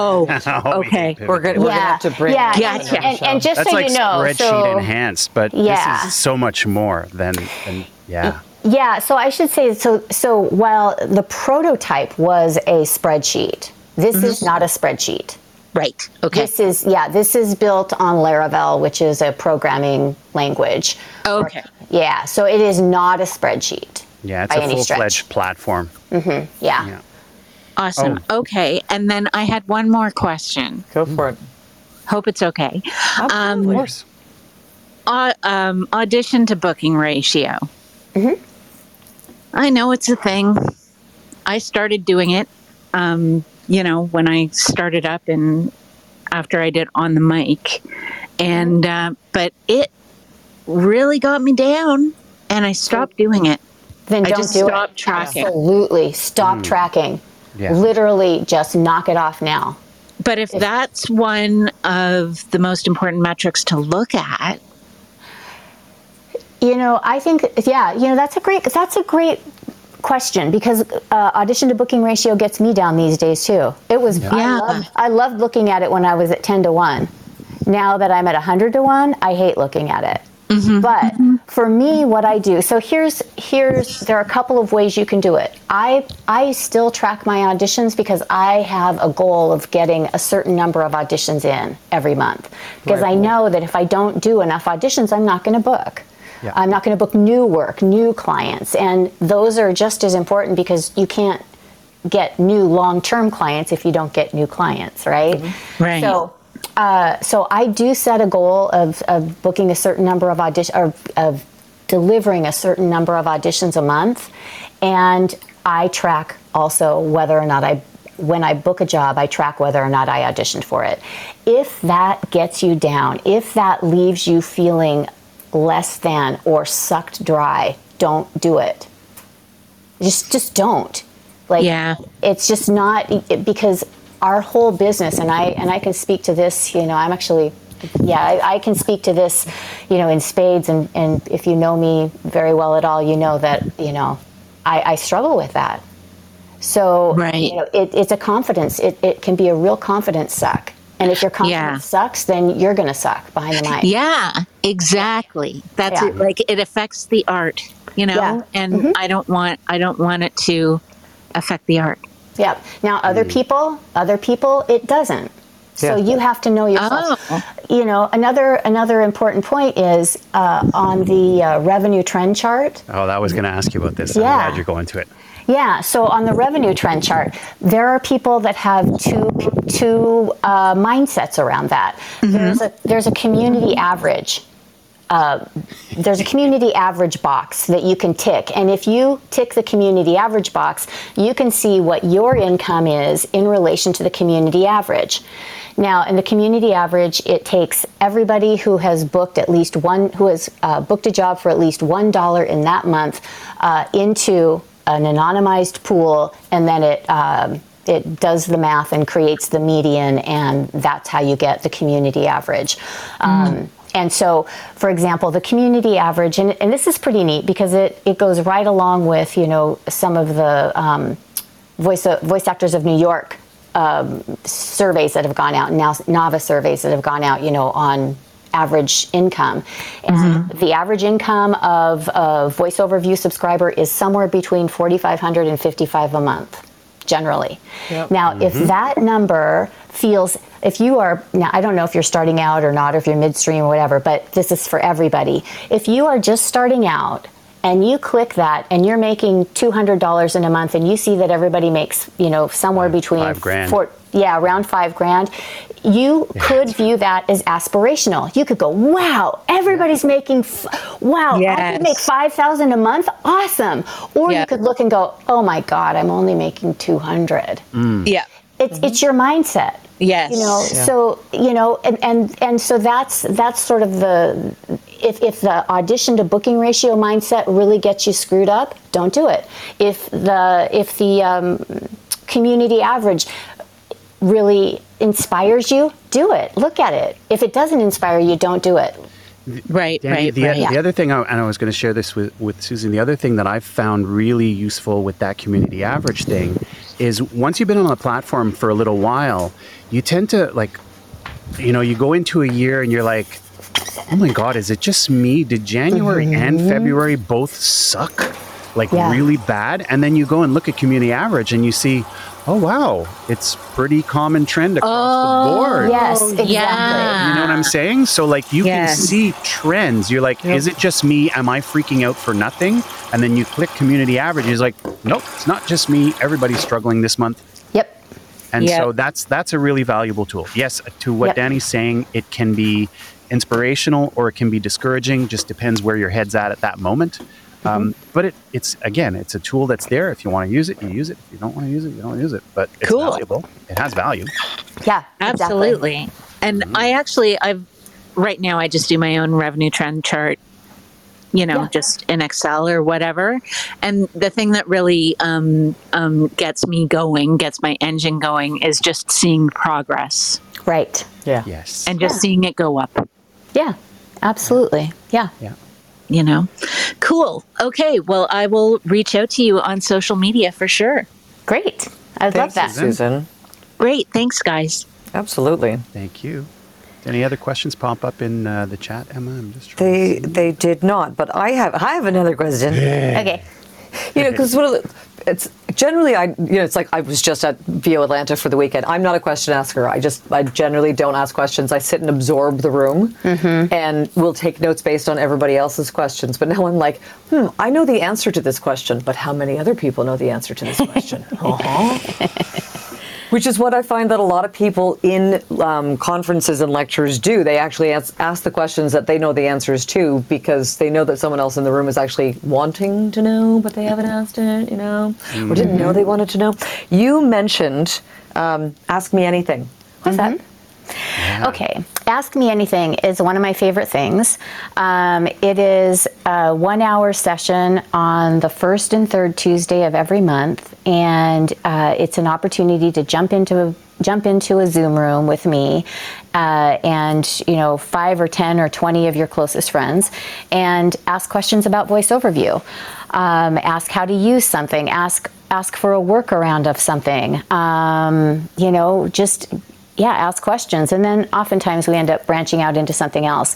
Oh, okay. We're good. We're yeah. gonna have to bring. Yeah, yeah. Gotcha. And, and just That's so like you know, spreadsheet so, enhanced, but yeah. this is so much more than, than yeah. Yeah. So I should say so. So while the prototype was a spreadsheet, this mm-hmm. is not a spreadsheet. Right. Okay. This is yeah. This is built on Laravel, which is a programming language. Okay. Or, yeah. So it is not a spreadsheet. Yeah, it's by a full-fledged platform. Mm-hmm. Yeah. yeah. Awesome. Oh. Okay. And then I had one more question. Go for it. Hope it's okay. Um, of course. Uh, um, audition to booking ratio. Mm-hmm. I know it's a thing. I started doing it, um, you know, when I started up and after I did On the Mic. And, uh, but it really got me down and I stopped doing it. Then I don't just do stopped it. Tracking. Absolutely. Stop mm. tracking. Yeah. Literally just knock it off now. But if that's one of the most important metrics to look at, you know, I think, yeah, you know, that's a great, that's a great question, because uh, audition to booking ratio gets me down these days too. It was, yeah. I, yeah. Loved, I loved looking at it when I was at ten to one. Now that I'm at one hundred to one, I hate looking at it. Mm-hmm. But mm-hmm. for me, what I do, so here's, here's, there are a couple of ways you can do it. I, I still track my auditions because I have a goal of getting a certain number of auditions in every month, because right. I know that if I don't do enough auditions, I'm not going to book. Yeah. I'm not going to book new work, new clients. And those are just as important, because you can't get new long-term clients if you don't get new clients. Right. Mm-hmm. Right. So, Uh, so I do set a goal of, of booking a certain number of auditions, or of delivering a certain number of auditions a month. And I track also whether or not I when I book a job, I track whether or not I auditioned for it. If that gets you down, if that leaves you feeling less than or sucked dry, don't do it. Just just don't. Like, yeah. It's just not, it, because our whole business, and I and I can speak to this, you know, I'm actually, yeah, I, I can speak to this, you know, in spades, and, and if you know me very well at all, you know that, you know, I, I struggle with that. So right. you know, it, it's a confidence. It, it can be a real confidence suck. And if your confidence yeah. sucks, then you're going to suck behind the mic. Yeah, exactly. That's yeah. it. Like, it affects the art, you know, yeah. and mm-hmm. I don't want I don't want it to affect the art. Yeah. Now, other mm. people, other people, it doesn't. So yeah. you have to know yourself. Oh. You know, another another important point is uh, on the uh, revenue trend chart. Oh, that was going to ask you about this. Yeah. I'm glad you're going to it. Yeah, so on the revenue trend chart, there are people that have two two uh, mindsets around that. Mm-hmm. There's a there's a community average. Uh, there's a community average box that you can tick, and if you tick the community average box, you can see what your income is in relation to the community average. Now, in the community average, it takes everybody who has booked at least one, who has uh, booked a job for at least one dollar in that month, uh, into an anonymized pool, and then it um, it does the math and creates the median, and that's how you get the community average. Um, mm. And so, for example, the community average, and, and this is pretty neat because it, it goes right along with, you know, some of the um, voice uh, voice actors of New York um, surveys that have gone out, now Nava surveys that have gone out, you know, on average income. And mm-hmm. the average income of a VoiceOverview subscriber is somewhere between forty-five hundred dollars and fifty-five dollars a month, generally. Yep. Now, mm-hmm. if that number feels, if you are, now I don't know if you're starting out or not, or if you're midstream or whatever, but this is for everybody. If you are just starting out and you click that and you're making two hundred dollars in a month and you see that everybody makes, you know, somewhere between five grand. Four, yeah, around five grand, you yeah. could view that as aspirational. You could go, wow, everybody's making, f- wow, yes. I could make five thousand a month, awesome. Or yeah. you could look and go, oh my God, I'm only making two hundred. Mm. Yeah. It's mm-hmm. it's your mindset. Yes. You know, yeah. so, you know, and, and, and so that's, that's sort of the, if, if the audition to booking ratio mindset really gets you screwed up, don't do it. If the, if the um, community average really inspires you, do it. Look at it. If it doesn't inspire you, don't do it. Right, Dani, right, the, right. The yeah. other thing, I, and I was going to share this with, with Susan, the other thing that I've found really useful with that community average thing is once you've been on a platform for a little while, you tend to, like, you know, you go into a year and you're like, oh my God, is it just me? Did January mm-hmm. and February both suck? Like yeah. really bad? And then you go and look at community average and you see, oh wow, it's pretty common trend across oh, the board. Yes, oh, exactly. Yeah. You know what I'm saying? So like you yes. can see trends. You're like, yep. is it just me? Am I freaking out for nothing? And then you click community average. It's like, nope, it's not just me. Everybody's struggling this month. Yep. And yep. so that's that's a really valuable tool. Yes, to what yep. Dani's saying, it can be inspirational or it can be discouraging. Just depends where your head's at at that moment. Um, but it, it's, again, it's a tool that's there. If you want to use it, you use it. If you don't want to use it, you don't use it. But it's cool. valuable. It has value. Yeah, absolutely. Exactly. And mm-hmm. I actually, I've right now, I just do my own revenue trend chart, you know, yeah. just in Excel or whatever. And the thing that really um, um, gets me going, gets my engine going, is just seeing progress. Right. Yeah. Yes. And just yeah. seeing it go up. Yeah, absolutely. Yeah. Yeah. You know, cool. Okay. Well, I will reach out to you on social media for sure. Great. I love that. Thanks, Susan. Great. Thanks, guys. Absolutely. Thank you. Any other questions pop up in uh, the chat, Emma? I'm just trying they to they did not, but I have I have another question. Yeah. Okay. You know, because one of the, it's generally I you know it's like I was just at V O Atlanta for the weekend. I'm not a question asker. I just I generally don't ask questions. I sit and absorb the room, mm-hmm. and will take notes based on everybody else's questions. But now I'm like, hmm, I know the answer to this question, but how many other people know the answer to this question? uh-huh. Which is what I find that a lot of people in um, conferences and lectures do. They actually ask, ask the questions that they know the answers to, because they know that someone else in the room is actually wanting to know, but they haven't asked it, you know, mm-hmm. or didn't know they wanted to know. You mentioned um, Ask Me Anything. What's mm-hmm. that? Yeah. Okay, Ask Me Anything is one of my favorite things. Um, it is a one-hour session on the first and third Tuesday of every month, and uh, it's an opportunity to jump into a, jump into a Zoom room with me uh, and you know five or ten or twenty of your closest friends, and ask questions about VoiceOverview. Um, ask how to use something. Ask ask for a workaround of something. Um, you know, just. Yeah, ask questions, and then oftentimes we end up branching out into something else.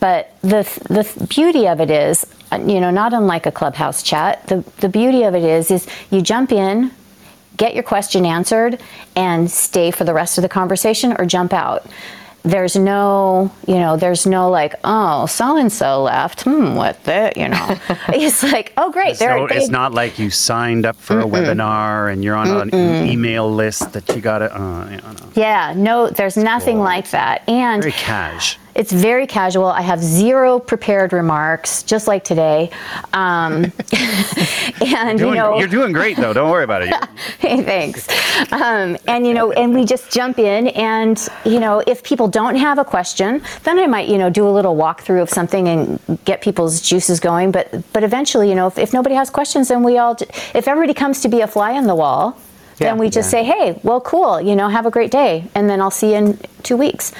But the the beauty of it is, you know, not unlike a Clubhouse chat, the, the beauty of it is, is you jump in, get your question answered, and stay for the rest of the conversation or jump out. There's no, you know, there's no like, oh, so-and-so left, hmm, what the, you know. It's like, oh, great. No, they... It's not like you signed up for Mm-mm. a webinar and you're on Mm-mm. an email list that you got to, uh, you know. Yeah, no, there's nothing cool. like that. And very cash. It's very casual. I have zero prepared remarks, just like today. Um, and doing, you know, you're doing great though. Don't worry about it. Hey, thanks. Um, and you know, and we just jump in, and you know, if people don't have a question, then I might you know do a little walkthrough of something and get people's juices going. But but eventually, you know, if, if nobody has questions, then we all, if everybody comes to be a fly on the wall. Yeah, then we just yeah. say, hey, well, cool, you know, have a great day, and then I'll see you in two weeks.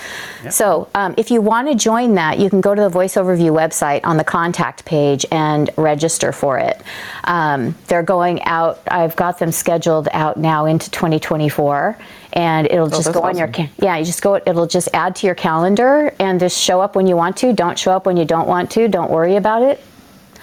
Yep. So um, if you want to join that, you can go to the VoiceOverview website on the contact page and register for it. Um, they're going out, I've got them scheduled out now into twenty twenty-four, and it'll oh, just go awesome. on your, ca- yeah, you just go, it'll just add to your calendar, and just show up when you want to, don't show up when you don't want to, don't worry about it.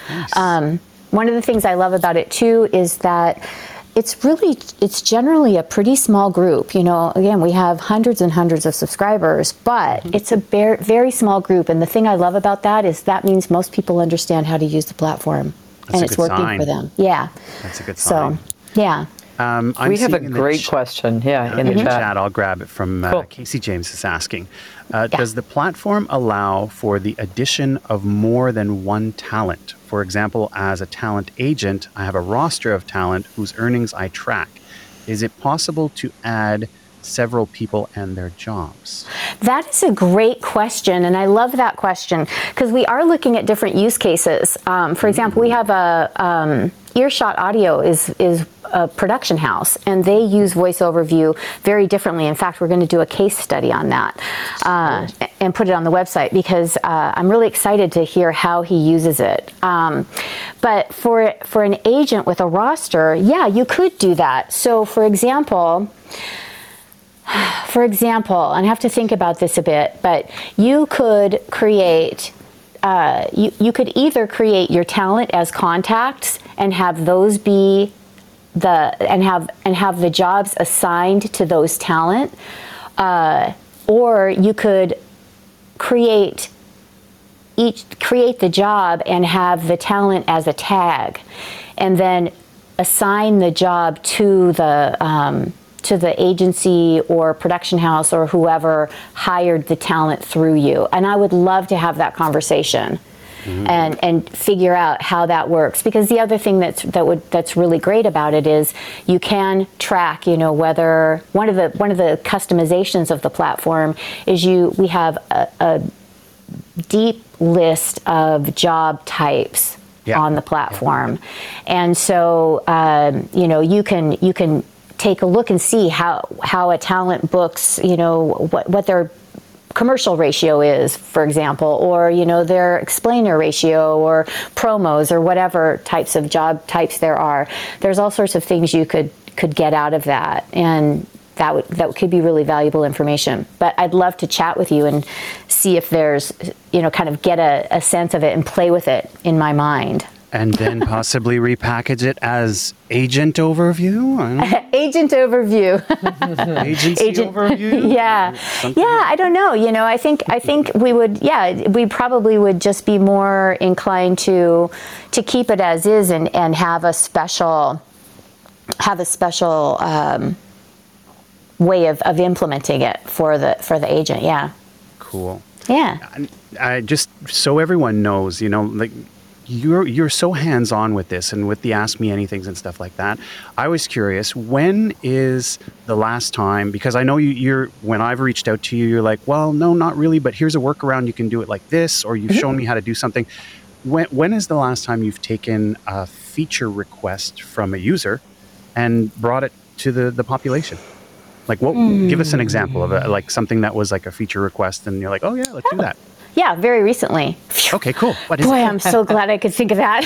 Nice. Um, one of the things I love about it too is that It's really, it's generally a pretty small group. You know, again, we have hundreds and hundreds of subscribers, but mm-hmm. it's a very, very small group. And the thing I love about that is that means most people understand how to use the platform. That's and it's working sign. for them. Yeah. That's a good sign. So, yeah. Um, we have a great ch- question. Yeah, uh, in, in the chat. chat. I'll grab it from uh, cool. Casey James is asking, uh, yeah. does the platform allow for the addition of more than one talent? For example, as a talent agent, I have a roster of talent whose earnings I track. Is it possible to add several people and their jobs? That is a great question, and I love that question, because we are looking at different use cases. Um, for example, mm-hmm. we have a um, Earshot Audio is is a production house, and they use VoiceOverview very differently. In fact, we're going to do a case study on that uh, cool. and put it on the website, because uh, I'm really excited to hear how he uses it. Um, but for for an agent with a roster, yeah, you could do that. So, for example, for example, and I have to think about this a bit, but you could create. Uh, you you could either create your talent as contacts and have those be. The and have and have the jobs assigned to those talent, uh, or you could create each create the job and have the talent as a tag, and then assign the job to the um, to the agency or production house or whoever hired the talent through you. And I would love to have that conversation. Mm-hmm. And and figure out how that works, because the other thing that's that would that's really great about it is you can track, you know, whether one of the one of the customizations of the platform is you we have a, a deep list of job types yeah. on the platform, yeah. and so um, you know you can you can take a look and see how how a talent books, you know, what what their commercial ratio is, for example, or you know their explainer ratio or promos or whatever types of job types there are. There's all sorts of things you could could get out of that, and that would that could be really valuable information. But I'd love to chat with you and see if there's, you know, kind of get a, a sense of it and play with it in my mind. And then possibly repackage it as agent overview? Agent overview. Agency agent, overview? Yeah. Yeah, I don't know. You know, I think I think we would, yeah, we probably would just be more inclined to to keep it as is and, and have a special, have a special, um, way of, of implementing it for the for the agent. Yeah. Cool. Yeah. I, I just so everyone knows, you know, like you're you're so hands-on with this and with the Ask Me Anythings and stuff like that. I was curious, when is the last time, because I know you, you're when I've reached out to you, you're like, well, no, not really, but here's a workaround, you can do it like this, or you've mm-hmm. shown me how to do something. When when is the last time you've taken a feature request from a user and brought it to the, the population? Like, what? Mm. Give us an example of a, like something that was like a feature request, and you're like, oh yeah, let's oh. do that. Yeah, very recently. Okay, cool. What is Boy, it? I'm so glad I could think of that.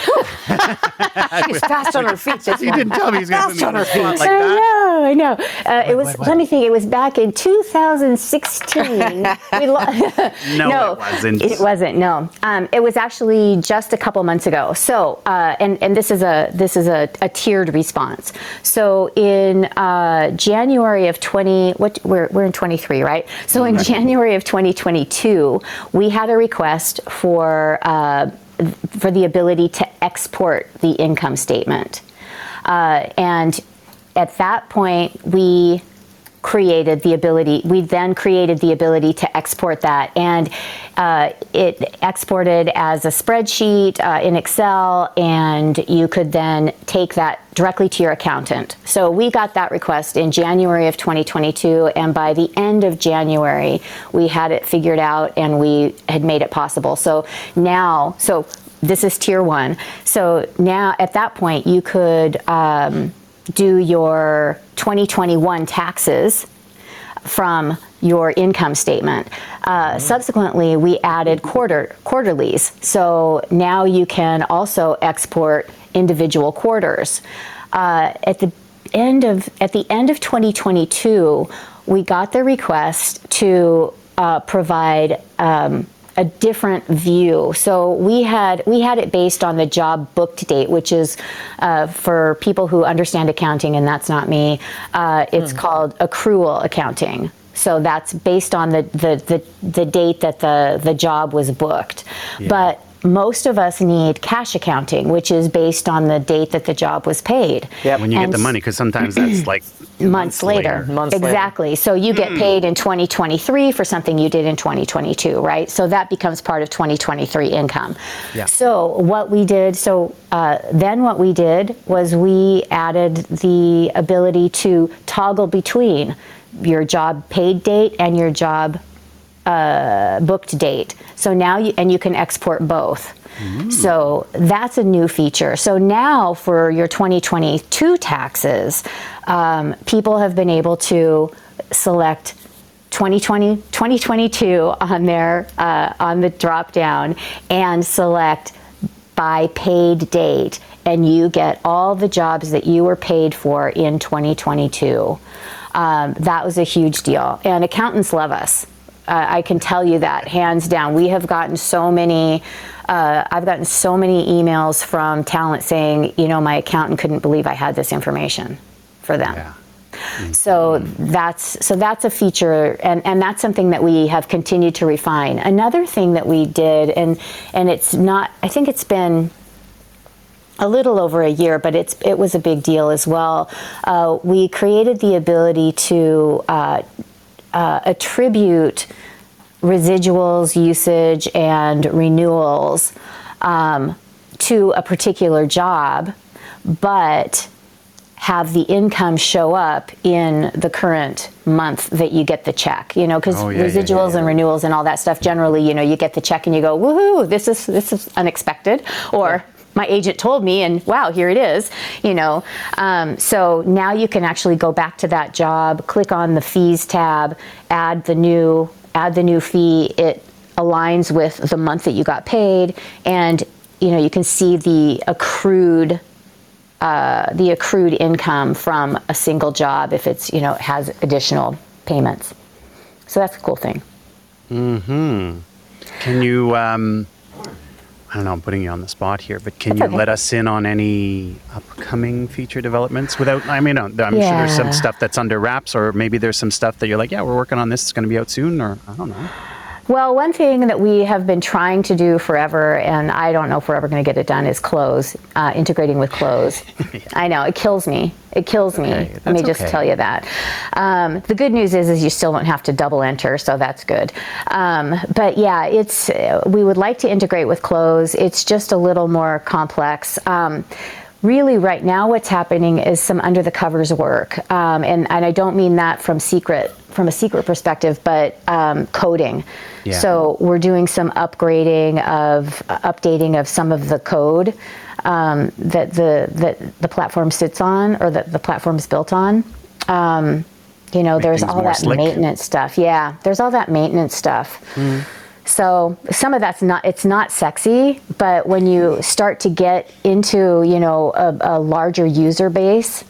She's fast on her feet. You didn't tell me he's going to be on her feet like that. I know, I know. Uh, wait, it was. Wait, wait. Let me think. It was back in two thousand sixteen. we lo- no, no, it wasn't. It wasn't. No, um, it was actually just a couple months ago. So, uh, and and this is a this is a, a tiered response. So in uh, January of twenty, what we're we're in twenty-three, right? So in January of twenty twenty-two, we had a request for uh, for the ability to export the income statement, uh, and at that point we created the ability. We then created the ability to export that, and uh, it exported as a spreadsheet uh, in Excel, and you could then take that directly to your accountant. So we got that request in January of twenty twenty-two, and by the end of January, we had it figured out and we had made it possible. So now, so this is tier one. So now at that point, you could um, do your twenty twenty-one taxes from your income statement. Uh, mm-hmm. Subsequently, we added quarter quarterlies. So now you can also export individual quarters. Uh, at the end of at the end of twenty twenty-two, we got the request to uh, provide um, a different view. So we had we had it based on the job booked date, which is uh, for people who understand accounting, and that's not me. Uh, it's mm. called accrual accounting. So that's based on the the the, the date that the the job was booked, yeah. but. Most of us need cash accounting, which is based on the date that the job was paid. Yeah, when you and get the money, because sometimes that's like months, months later. later. Months exactly. Later. So you get paid in twenty twenty-three for something you did in twenty twenty-two, right? So that becomes part of twenty twenty-three income. Yeah. So what we did, so uh, then what we did was we added the ability to toggle between your job paid date and your job Uh, booked date. So now you, and you can export both. Mm. So that's a new feature. So now for your twenty twenty-two taxes, um, people have been able to select twenty twenty, twenty twenty-two on their, uh, on the drop down and select by paid date. And you get all the jobs that you were paid for in twenty twenty-two. Um, that was a huge deal. And accountants love us. Uh, I can tell you that hands down. We have gotten so many, uh, I've gotten so many emails from talent saying, you know, my accountant couldn't believe I had this information for them. Yeah. Mm-hmm. So that's so that's a feature, and, and that's something that we have continued to refine. Another thing that we did, and and it's not, I think it's been a little over a year, but it's it was a big deal as well. Uh, we created the ability to uh, Uh, attribute residuals, usage, and renewals um, to a particular job, but have the income show up in the current month that you get the check, you know, because oh, yeah, residuals yeah, yeah, yeah. and renewals and all that stuff, generally, you know, you get the check and you go, woohoo, this is, this is unexpected, or yeah. my agent told me, and wow, here it is, you know. Um, so now you can actually go back to that job, click on the fees tab, add the new, add the new fee. It aligns with the month that you got paid, and you know you can see the accrued, uh, the accrued income from a single job if it's you know it has additional payments. So that's a cool thing. Mm-hmm. Can you? Um I don't know, I'm putting you on the spot here, but can That's you okay. let us in on any upcoming feature developments without, I mean, I'm yeah. sure there's some stuff that's under wraps, or maybe there's some stuff that you're like, yeah, we're working on this, it's going to be out soon, or I don't know. Well, one thing that we have been trying to do forever, and I don't know if we're ever going to get it done, is Close, uh, integrating with Close. Yeah. I know, it kills me. It kills okay. me. That's Let me just okay. tell you that. Um, the good news is, is you still don't have to double enter, so that's good. Um, but yeah, it's uh, we would like to integrate with Close. It's just a little more complex. Um, Really, right now what's happening is some under the covers work. Um, and, and I don't mean that from secret, from a secret perspective, but um, coding. Yeah. So we're doing some upgrading of, uh, updating of some of the code um, that the that the platform sits on, or that the platform's built on. Um, you know, Make there's all that slick. maintenance stuff. Yeah, there's all that maintenance stuff. Mm. So some of that's not, it's not sexy, but when you start to get into, you know, a, a larger user base,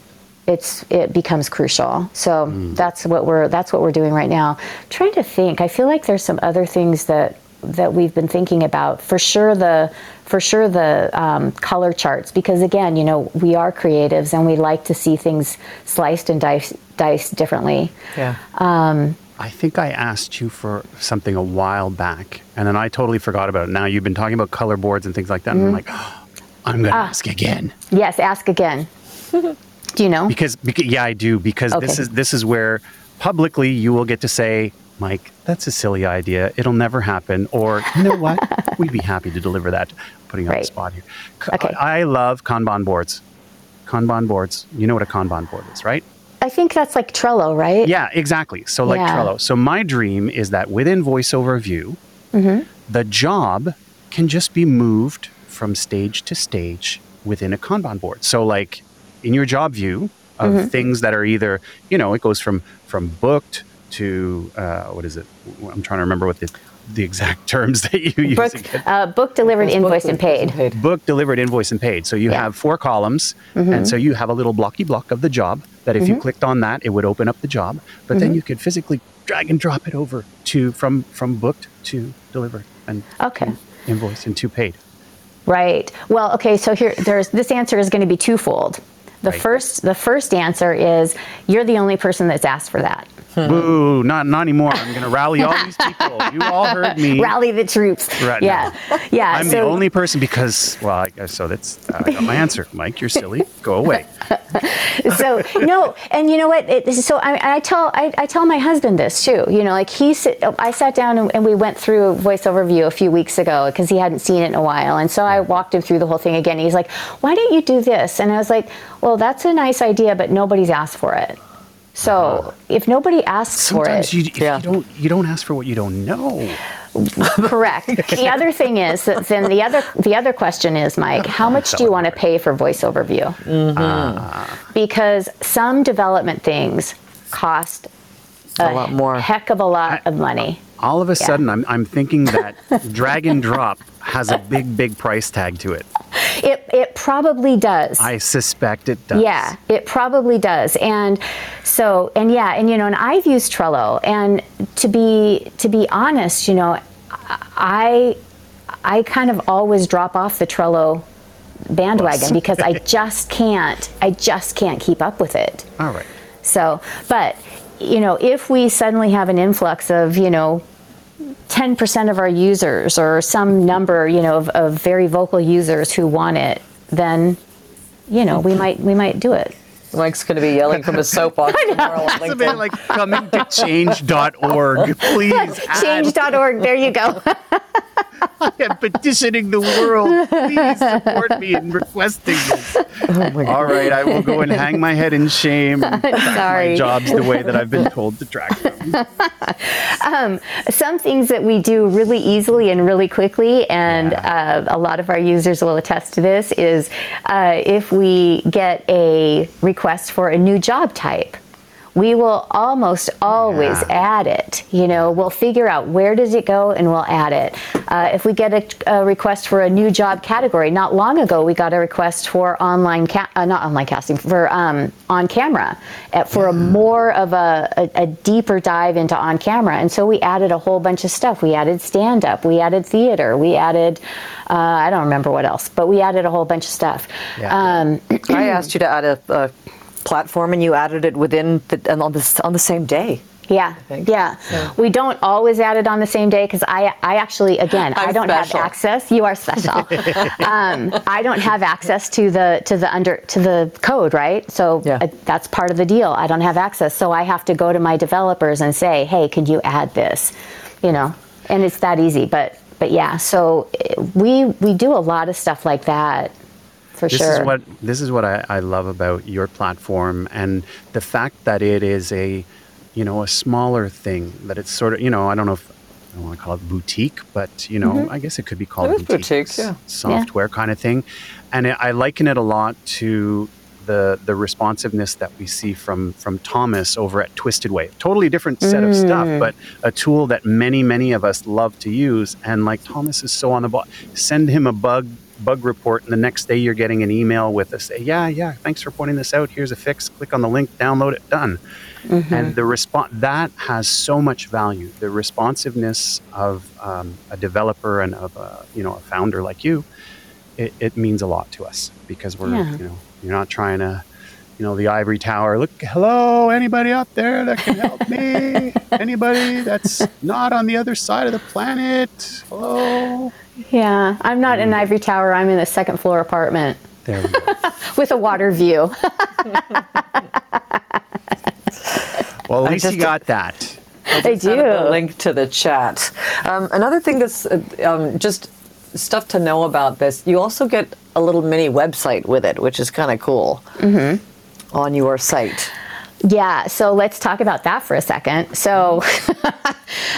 it's, it becomes crucial. So mm. that's what we're, that's what we're doing right now. Trying to think, I feel like there's some other things that, that we've been thinking about for sure. The, for sure the um, color charts, because again, you know, we are creatives and we like to see things sliced and diced, diced differently. Yeah. Um, I think I asked you for something a while back, and then I totally forgot about it. Now you've been talking about color boards and things like that, mm-hmm. and I'm like, oh, I'm going to ah. ask again. Yes, ask again. Do you know? Because, because yeah, I do, because okay. this is this is where publicly you will get to say, Mike, that's a silly idea. It'll never happen. Or, you know what? We'd be happy to deliver that. I'm putting on right. the spot here. Okay. I, I love Kanban boards. Kanban boards. You know what a Kanban board is, right? I think that's like Trello, right? Yeah, exactly. So like yeah. Trello. So my dream is that within VoiceOverview, mm-hmm. the job can just be moved from stage to stage within a Kanban board. So like in your job view of mm-hmm. things that are either, you know, it goes from from booked to, uh, what is it? I'm trying to remember what the, the exact terms that you use. Booked, uh, book, delivered, invoice, book, and paid. paid. Book, delivered, invoice, and paid. So you yeah. have four columns. Mm-hmm. And so you have a little blocky block of the job. That if mm-hmm. you clicked on that, it would open up the job, but mm-hmm. then you could physically drag and drop it over to from from booked to delivered and okay. invoice and to paid. Right. Well, okay. So here, there's this answer is going to be twofold. The right. first, the first answer is you're the only person that's asked for that. Hmm. Boo! Not not anymore. I'm going to rally all these people. You all heard me. Rally the troops. Right yeah, now. yeah. I'm so, the only person because well, I, so that's uh, I got my answer. Mike, you're silly. Go away. So no, and you know what? It, so I, I tell I, I tell my husband this too. You know, like he sit, I sat down and, and we went through VoiceOverview a few weeks ago because he hadn't seen it in a while, and so I walked him through the whole thing again. He's like, "Why didn't you do this?" And I was like, "Well, that's a nice idea, but nobody's asked for it." So uh-huh. if nobody asks Sometimes for it, you, if yeah. you don't you don't ask for what you don't know. Correct. The other thing is, then the other the other question is, Mike, how much do you want to pay for VoiceOverview? Mm-hmm. Uh, because some development things cost a, a lot more. heck of a lot I, of money. All of a yeah. sudden, I'm I'm thinking that drag and drop has a big big price tag to it. It it probably does. I suspect it does. Yeah, it probably does. And so and yeah, and you know, and I've used Trello, and to be to be honest, you know, I I kind of always drop off the Trello bandwagon because I just can't I just can't keep up with it. All right. So, but you know, if we suddenly have an influx of, you know, ten percent of our users or some number, you know, of, of very vocal users who want it, then, you know, we might we might do it. Mike's going to be yelling from his soapbox tomorrow on LinkedIn. It's like coming to change dot org, please. change dot org, there you go. I am petitioning the world. Please support me in requesting this. Oh my God. All right, I will go and hang my head in shame. And Sorry. My job's the way that I've been told to track them. Um, some things that we do really easily and really quickly, and yeah. uh, a lot of our users will attest to this, is uh, if we get a request for a new job type, we will almost always yeah. add it. You know, we'll figure out where does it go and we'll add it. Uh, if we get a, a request for a new job category, not long ago we got a request for online, ca- uh, not online casting, for um, on camera, at, for yeah. a more of a, a, a deeper dive into on camera. And so we added a whole bunch of stuff. We added stand up, we added theater, we added, uh, I don't remember what else, but we added a whole bunch of stuff. Yeah. Um, I asked you to add a, a platform and you added it within the, on, this, on the same day. Yeah, I think. Yeah. So. We don't always add it on the same day because I, I actually, again, I'm I don't special. have access. You are special. um, I don't have access to the to the under to the code, right? So yeah. uh, that's part of the deal. I don't have access, so I have to go to my developers and say, hey, can you add this? You know, and it's that easy. But but yeah, so we we do a lot of stuff like that. For this sure. is what this is what I, I love about your platform, and the fact that it is a, you know, a smaller thing, that it's sort of, you know, I don't know if I don't want to call it boutique, but you know, mm-hmm. I guess it could be called it boutique boutiques, yeah. software yeah. kind of thing. And it, I liken it a lot to the the responsiveness that we see from from Thomas over at Twisted Wave. Totally different set mm. of stuff, but a tool that many many of us love to use. And like Thomas is so on the ball. Send him a bug. bug report, and the next day you're getting an email with us, yeah yeah thanks for pointing this out, here's a fix, click on the link, download it, done. Mm-hmm. And the response that has so much value, the responsiveness of um, a developer and of a, you know, a founder like you, it, it means a lot to us because we're yeah. you know, you're not trying to, you know, the ivory tower, look, hello, anybody up there that can help me, anybody that's not on the other side of the planet, hello. Yeah, I'm not in an ivory tower. I'm in a second floor apartment. There we go. With a water view. Well, at least you got that. I do. The link to the chat. Um, another thing that's uh, um, just stuff to know about this, you also get a little mini website with it, which is kind of cool mm-hmm. on your site. Yeah, so let's talk about that for a second. So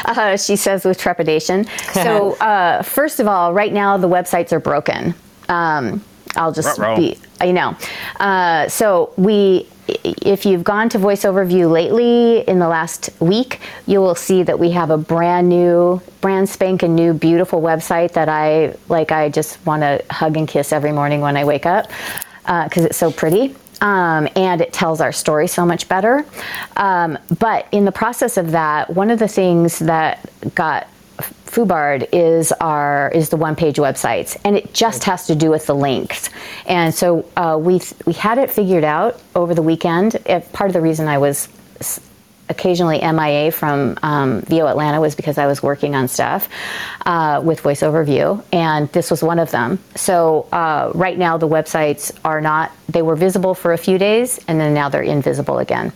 uh, she says with trepidation. So uh, first of all, right now the websites are broken. Um, I'll just Ruh-roh. be, you know. Uh, so we, if you've gone to VoiceOverview lately in the last week, you will see that we have a brand new, brand spanking new, beautiful website that I, like I just want to hug and kiss every morning when I wake up because uh, it's so pretty. Um, and it tells our story so much better. Um, but in the process of that, one of the things that got foobarred is our is the one-page websites, and it just has to do with the links. And so uh, we we had it figured out over the weekend. It, part of the reason I was occasionally M I A from um, V O Atlanta was because I was working on stuff uh, with VoiceOverview, and this was one of them. So uh, right now the websites are not, they were visible for a few days and then now they're invisible again.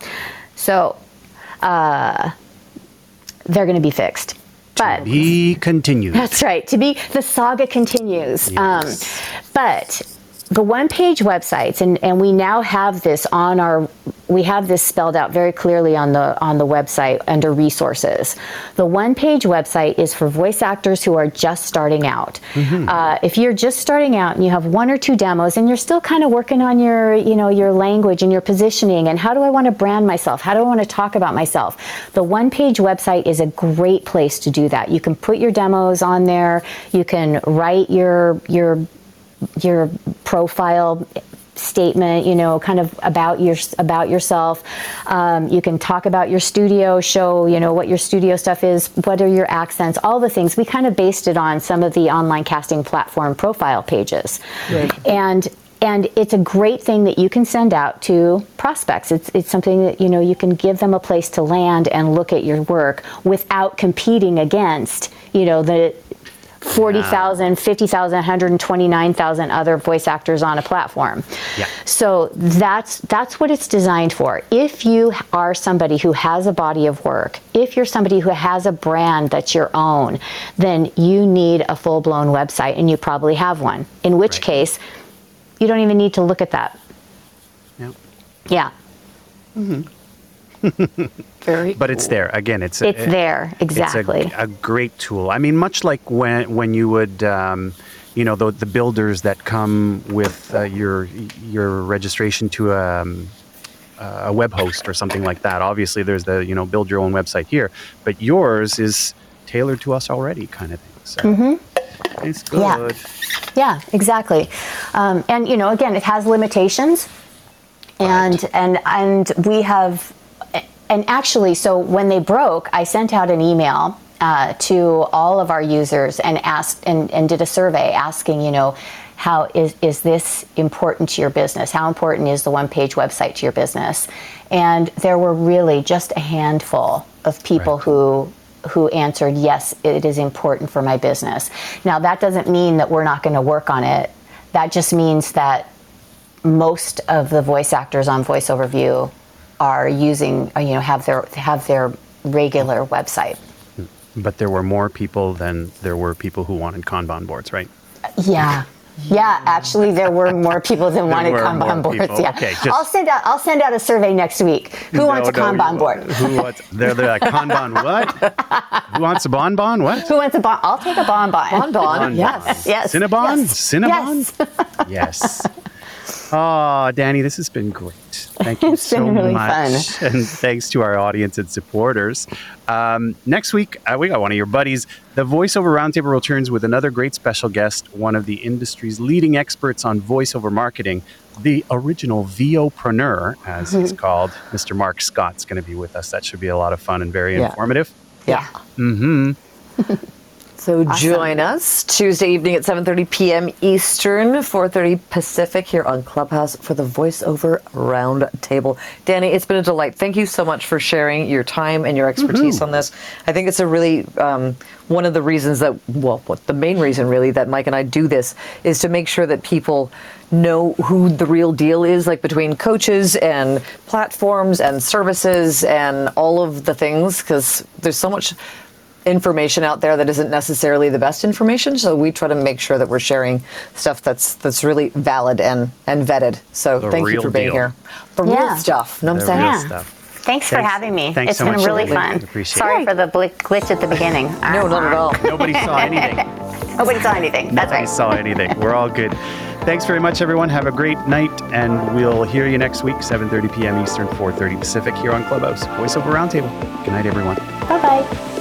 So uh, they're gonna be fixed. But to be continued. That's right, to be, the saga continues. Yes. Um, but the one-page websites, and, and we now have this on our, we have this spelled out very clearly on the on the website under resources. The one-page website is for voice actors who are just starting out. Mm-hmm. Uh, if you're just starting out and you have one or two demos and you're still kind of working on your, you know, your language and your positioning and how do I want to brand myself? How do I want to talk about myself? The one-page website is a great place to do that. You can put your demos on there. You can write your your your profile statement, you know, kind of about your about yourself. Um, you can talk about your studio, show, you know, what your studio stuff is, what are your accents, all the things. We kind of based it on some of the online casting platform profile pages. Right. And and it's a great thing that you can send out to prospects. It's it's something that, you know, you can give them a place to land and look at your work without competing against, you know, the forty thousand, fifty thousand, one hundred twenty-nine thousand other voice actors on a platform. Yeah. So that's that's what it's designed for. If you are somebody who has a body of work, if you're somebody who has a brand that's your own, then you need a full-blown website, and you probably have one, in which right. case you don't even need to look at that. Yep. Yeah. Mm-hmm. Very but cool. It's there again. It's a, it's it, there exactly. It's a, a great tool. I mean, much like when when you would, um, you know, the, the builders that come with uh, your your registration to um, a web host or something like that. Obviously, there's the, you know, build your own website here, but yours is tailored to us already, kind of thing. So. Mm-hmm. It's good. Yeah, yeah, exactly. Um, and you know, again, it has limitations, and right. and and we have. And actually, so when they broke, I sent out an email uh, to all of our users and asked, and, and did a survey asking, you know, How is, is this important to your business? How important is the one-page website to your business? And there were really just a handful of people right. who who answered, yes, it is important for my business. Now, that doesn't mean that we're not going to work on it. That just means that most of the voice actors on VoiceOverview are using, you know, have their have their regular website. But there were more people than there were people who wanted Kanban boards, right? Yeah. Yeah, actually, there were more people than wanted Kanban boards. People. Yeah, okay, just... I'll send out. I'll send out a survey next week. Who no, wants a no, Kanban board? Who wants? They're, they're like Kanban. What? Who wants a bonbon? What? Who wants a bon? I'll take a bonbon. Bonbon. Bon-bon. Yes. Yes. Cinnabon. Yes. Cinnabon. Yes. yes. Oh, Dani, this has been great. Thank you it's so been really much, fun. And thanks to our audience and supporters. Um, next week, uh, we got one of your buddies. The VoiceOver Roundtable returns with another great special guest, one of the industry's leading experts on voiceover marketing, the original VOpreneur, as mm-hmm. he's called. Mister Mark Scott's going to be with us. That should be a lot of fun and very yeah. informative. Yeah. Mm-hmm. So awesome. Join us Tuesday evening at seven thirty p.m. Eastern, four thirty Pacific here on Clubhouse for the VoiceOver Round Table. Dani, it's been a delight. Thank you so much for sharing your time and your expertise mm-hmm. on this. I think it's a really, um, one of the reasons that, well, what the main reason really that Mike and I do this is to make sure that people know who the real deal is, like between coaches and platforms and services and all of the things, because there's so much information out there that isn't necessarily the best information, so we try to make sure that we're sharing stuff that's that's really valid and and vetted. So the thank you for being deal. here. The yeah. real stuff. Know what I'm saying? Yeah. Stuff. Thanks, thanks for having me. Thanks it's so been much really fun. Sorry it. for the bl- glitch at the beginning. No, not at all. Nobody saw anything. Nobody saw anything. That's Nobody right. Nobody saw anything. We're all good. Thanks very much, everyone. Have a great night, and we'll hear you next week, seven thirty p.m. Eastern, four thirty Pacific, here on Clubhouse VoiceOver Roundtable. Good night, everyone. Bye bye.